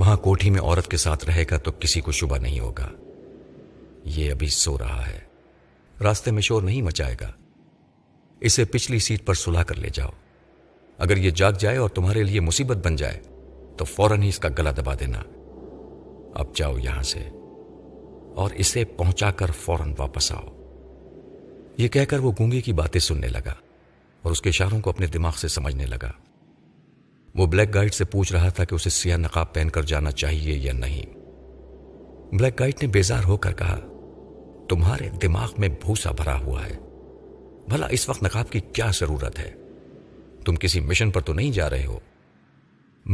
وہاں کوٹھی میں عورت کے ساتھ رہے گا تو کسی کو شبہ نہیں ہوگا. یہ ابھی سو رہا ہے, راستے میں شور نہیں مچائے گا. اسے پچھلی سیٹ پر سلا کر لے جاؤ. اگر یہ جاگ جائے اور تمہارے لیے مصیبت بن جائے تو فوراً ہی اس کا گلا دبا دینا. اب جاؤ یہاں سے اور اسے پہنچا کر فوراً واپس آؤ. یہ کہہ کر وہ گونگے کی باتیں سننے لگا اور اس کے اشاروں کو اپنے دماغ سے سمجھنے لگا. وہ بلیک کائٹ سے پوچھ رہا تھا کہ اسے سیاہ نقاب پہن کر جانا چاہیے یا نہیں. بلیک کائٹ نے بیزار ہو کر کہا, تمہارے دماغ میں بھوسا بھرا ہوا ہے. بھلا اس وقت نقاب کی کیا ضرورت ہے. تم کسی مشن پر تو نہیں جا رہے ہو؟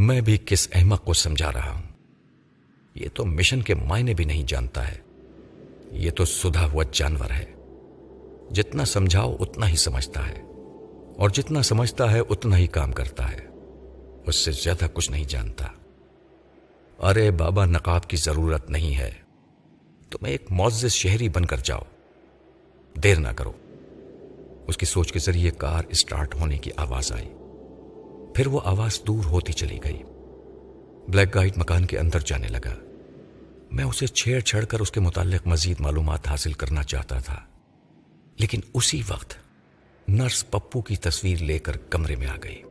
میں بھی کس احمق کو سمجھا رہا ہوں، یہ تو مشن کے معنی بھی نہیں جانتا ہے، یہ تو سدھا ہوا جانور ہے، جتنا سمجھاؤ اتنا ہی سمجھتا ہے، اور جتنا سمجھتا ہے اتنا ہی کام کرتا ہے، اس سے زیادہ کچھ نہیں جانتا۔ ارے بابا، نقاب کی ضرورت نہیں ہے، تم ایک معزز شہری بن کر جاؤ، دیر نہ کرو۔ اس کی سوچ کے ذریعے کار اسٹارٹ ہونے کی آواز آئی، پھر وہ آواز دور ہوتی چلی گئی۔ بلیک کائٹ مکان کے اندر جانے لگا۔ میں اسے چھیڑ چھڑ کر اس کے متعلق مزید معلومات حاصل کرنا چاہتا تھا، لیکن اسی وقت نرس پپو کی تصویر لے کر کمرے میں آ گئی۔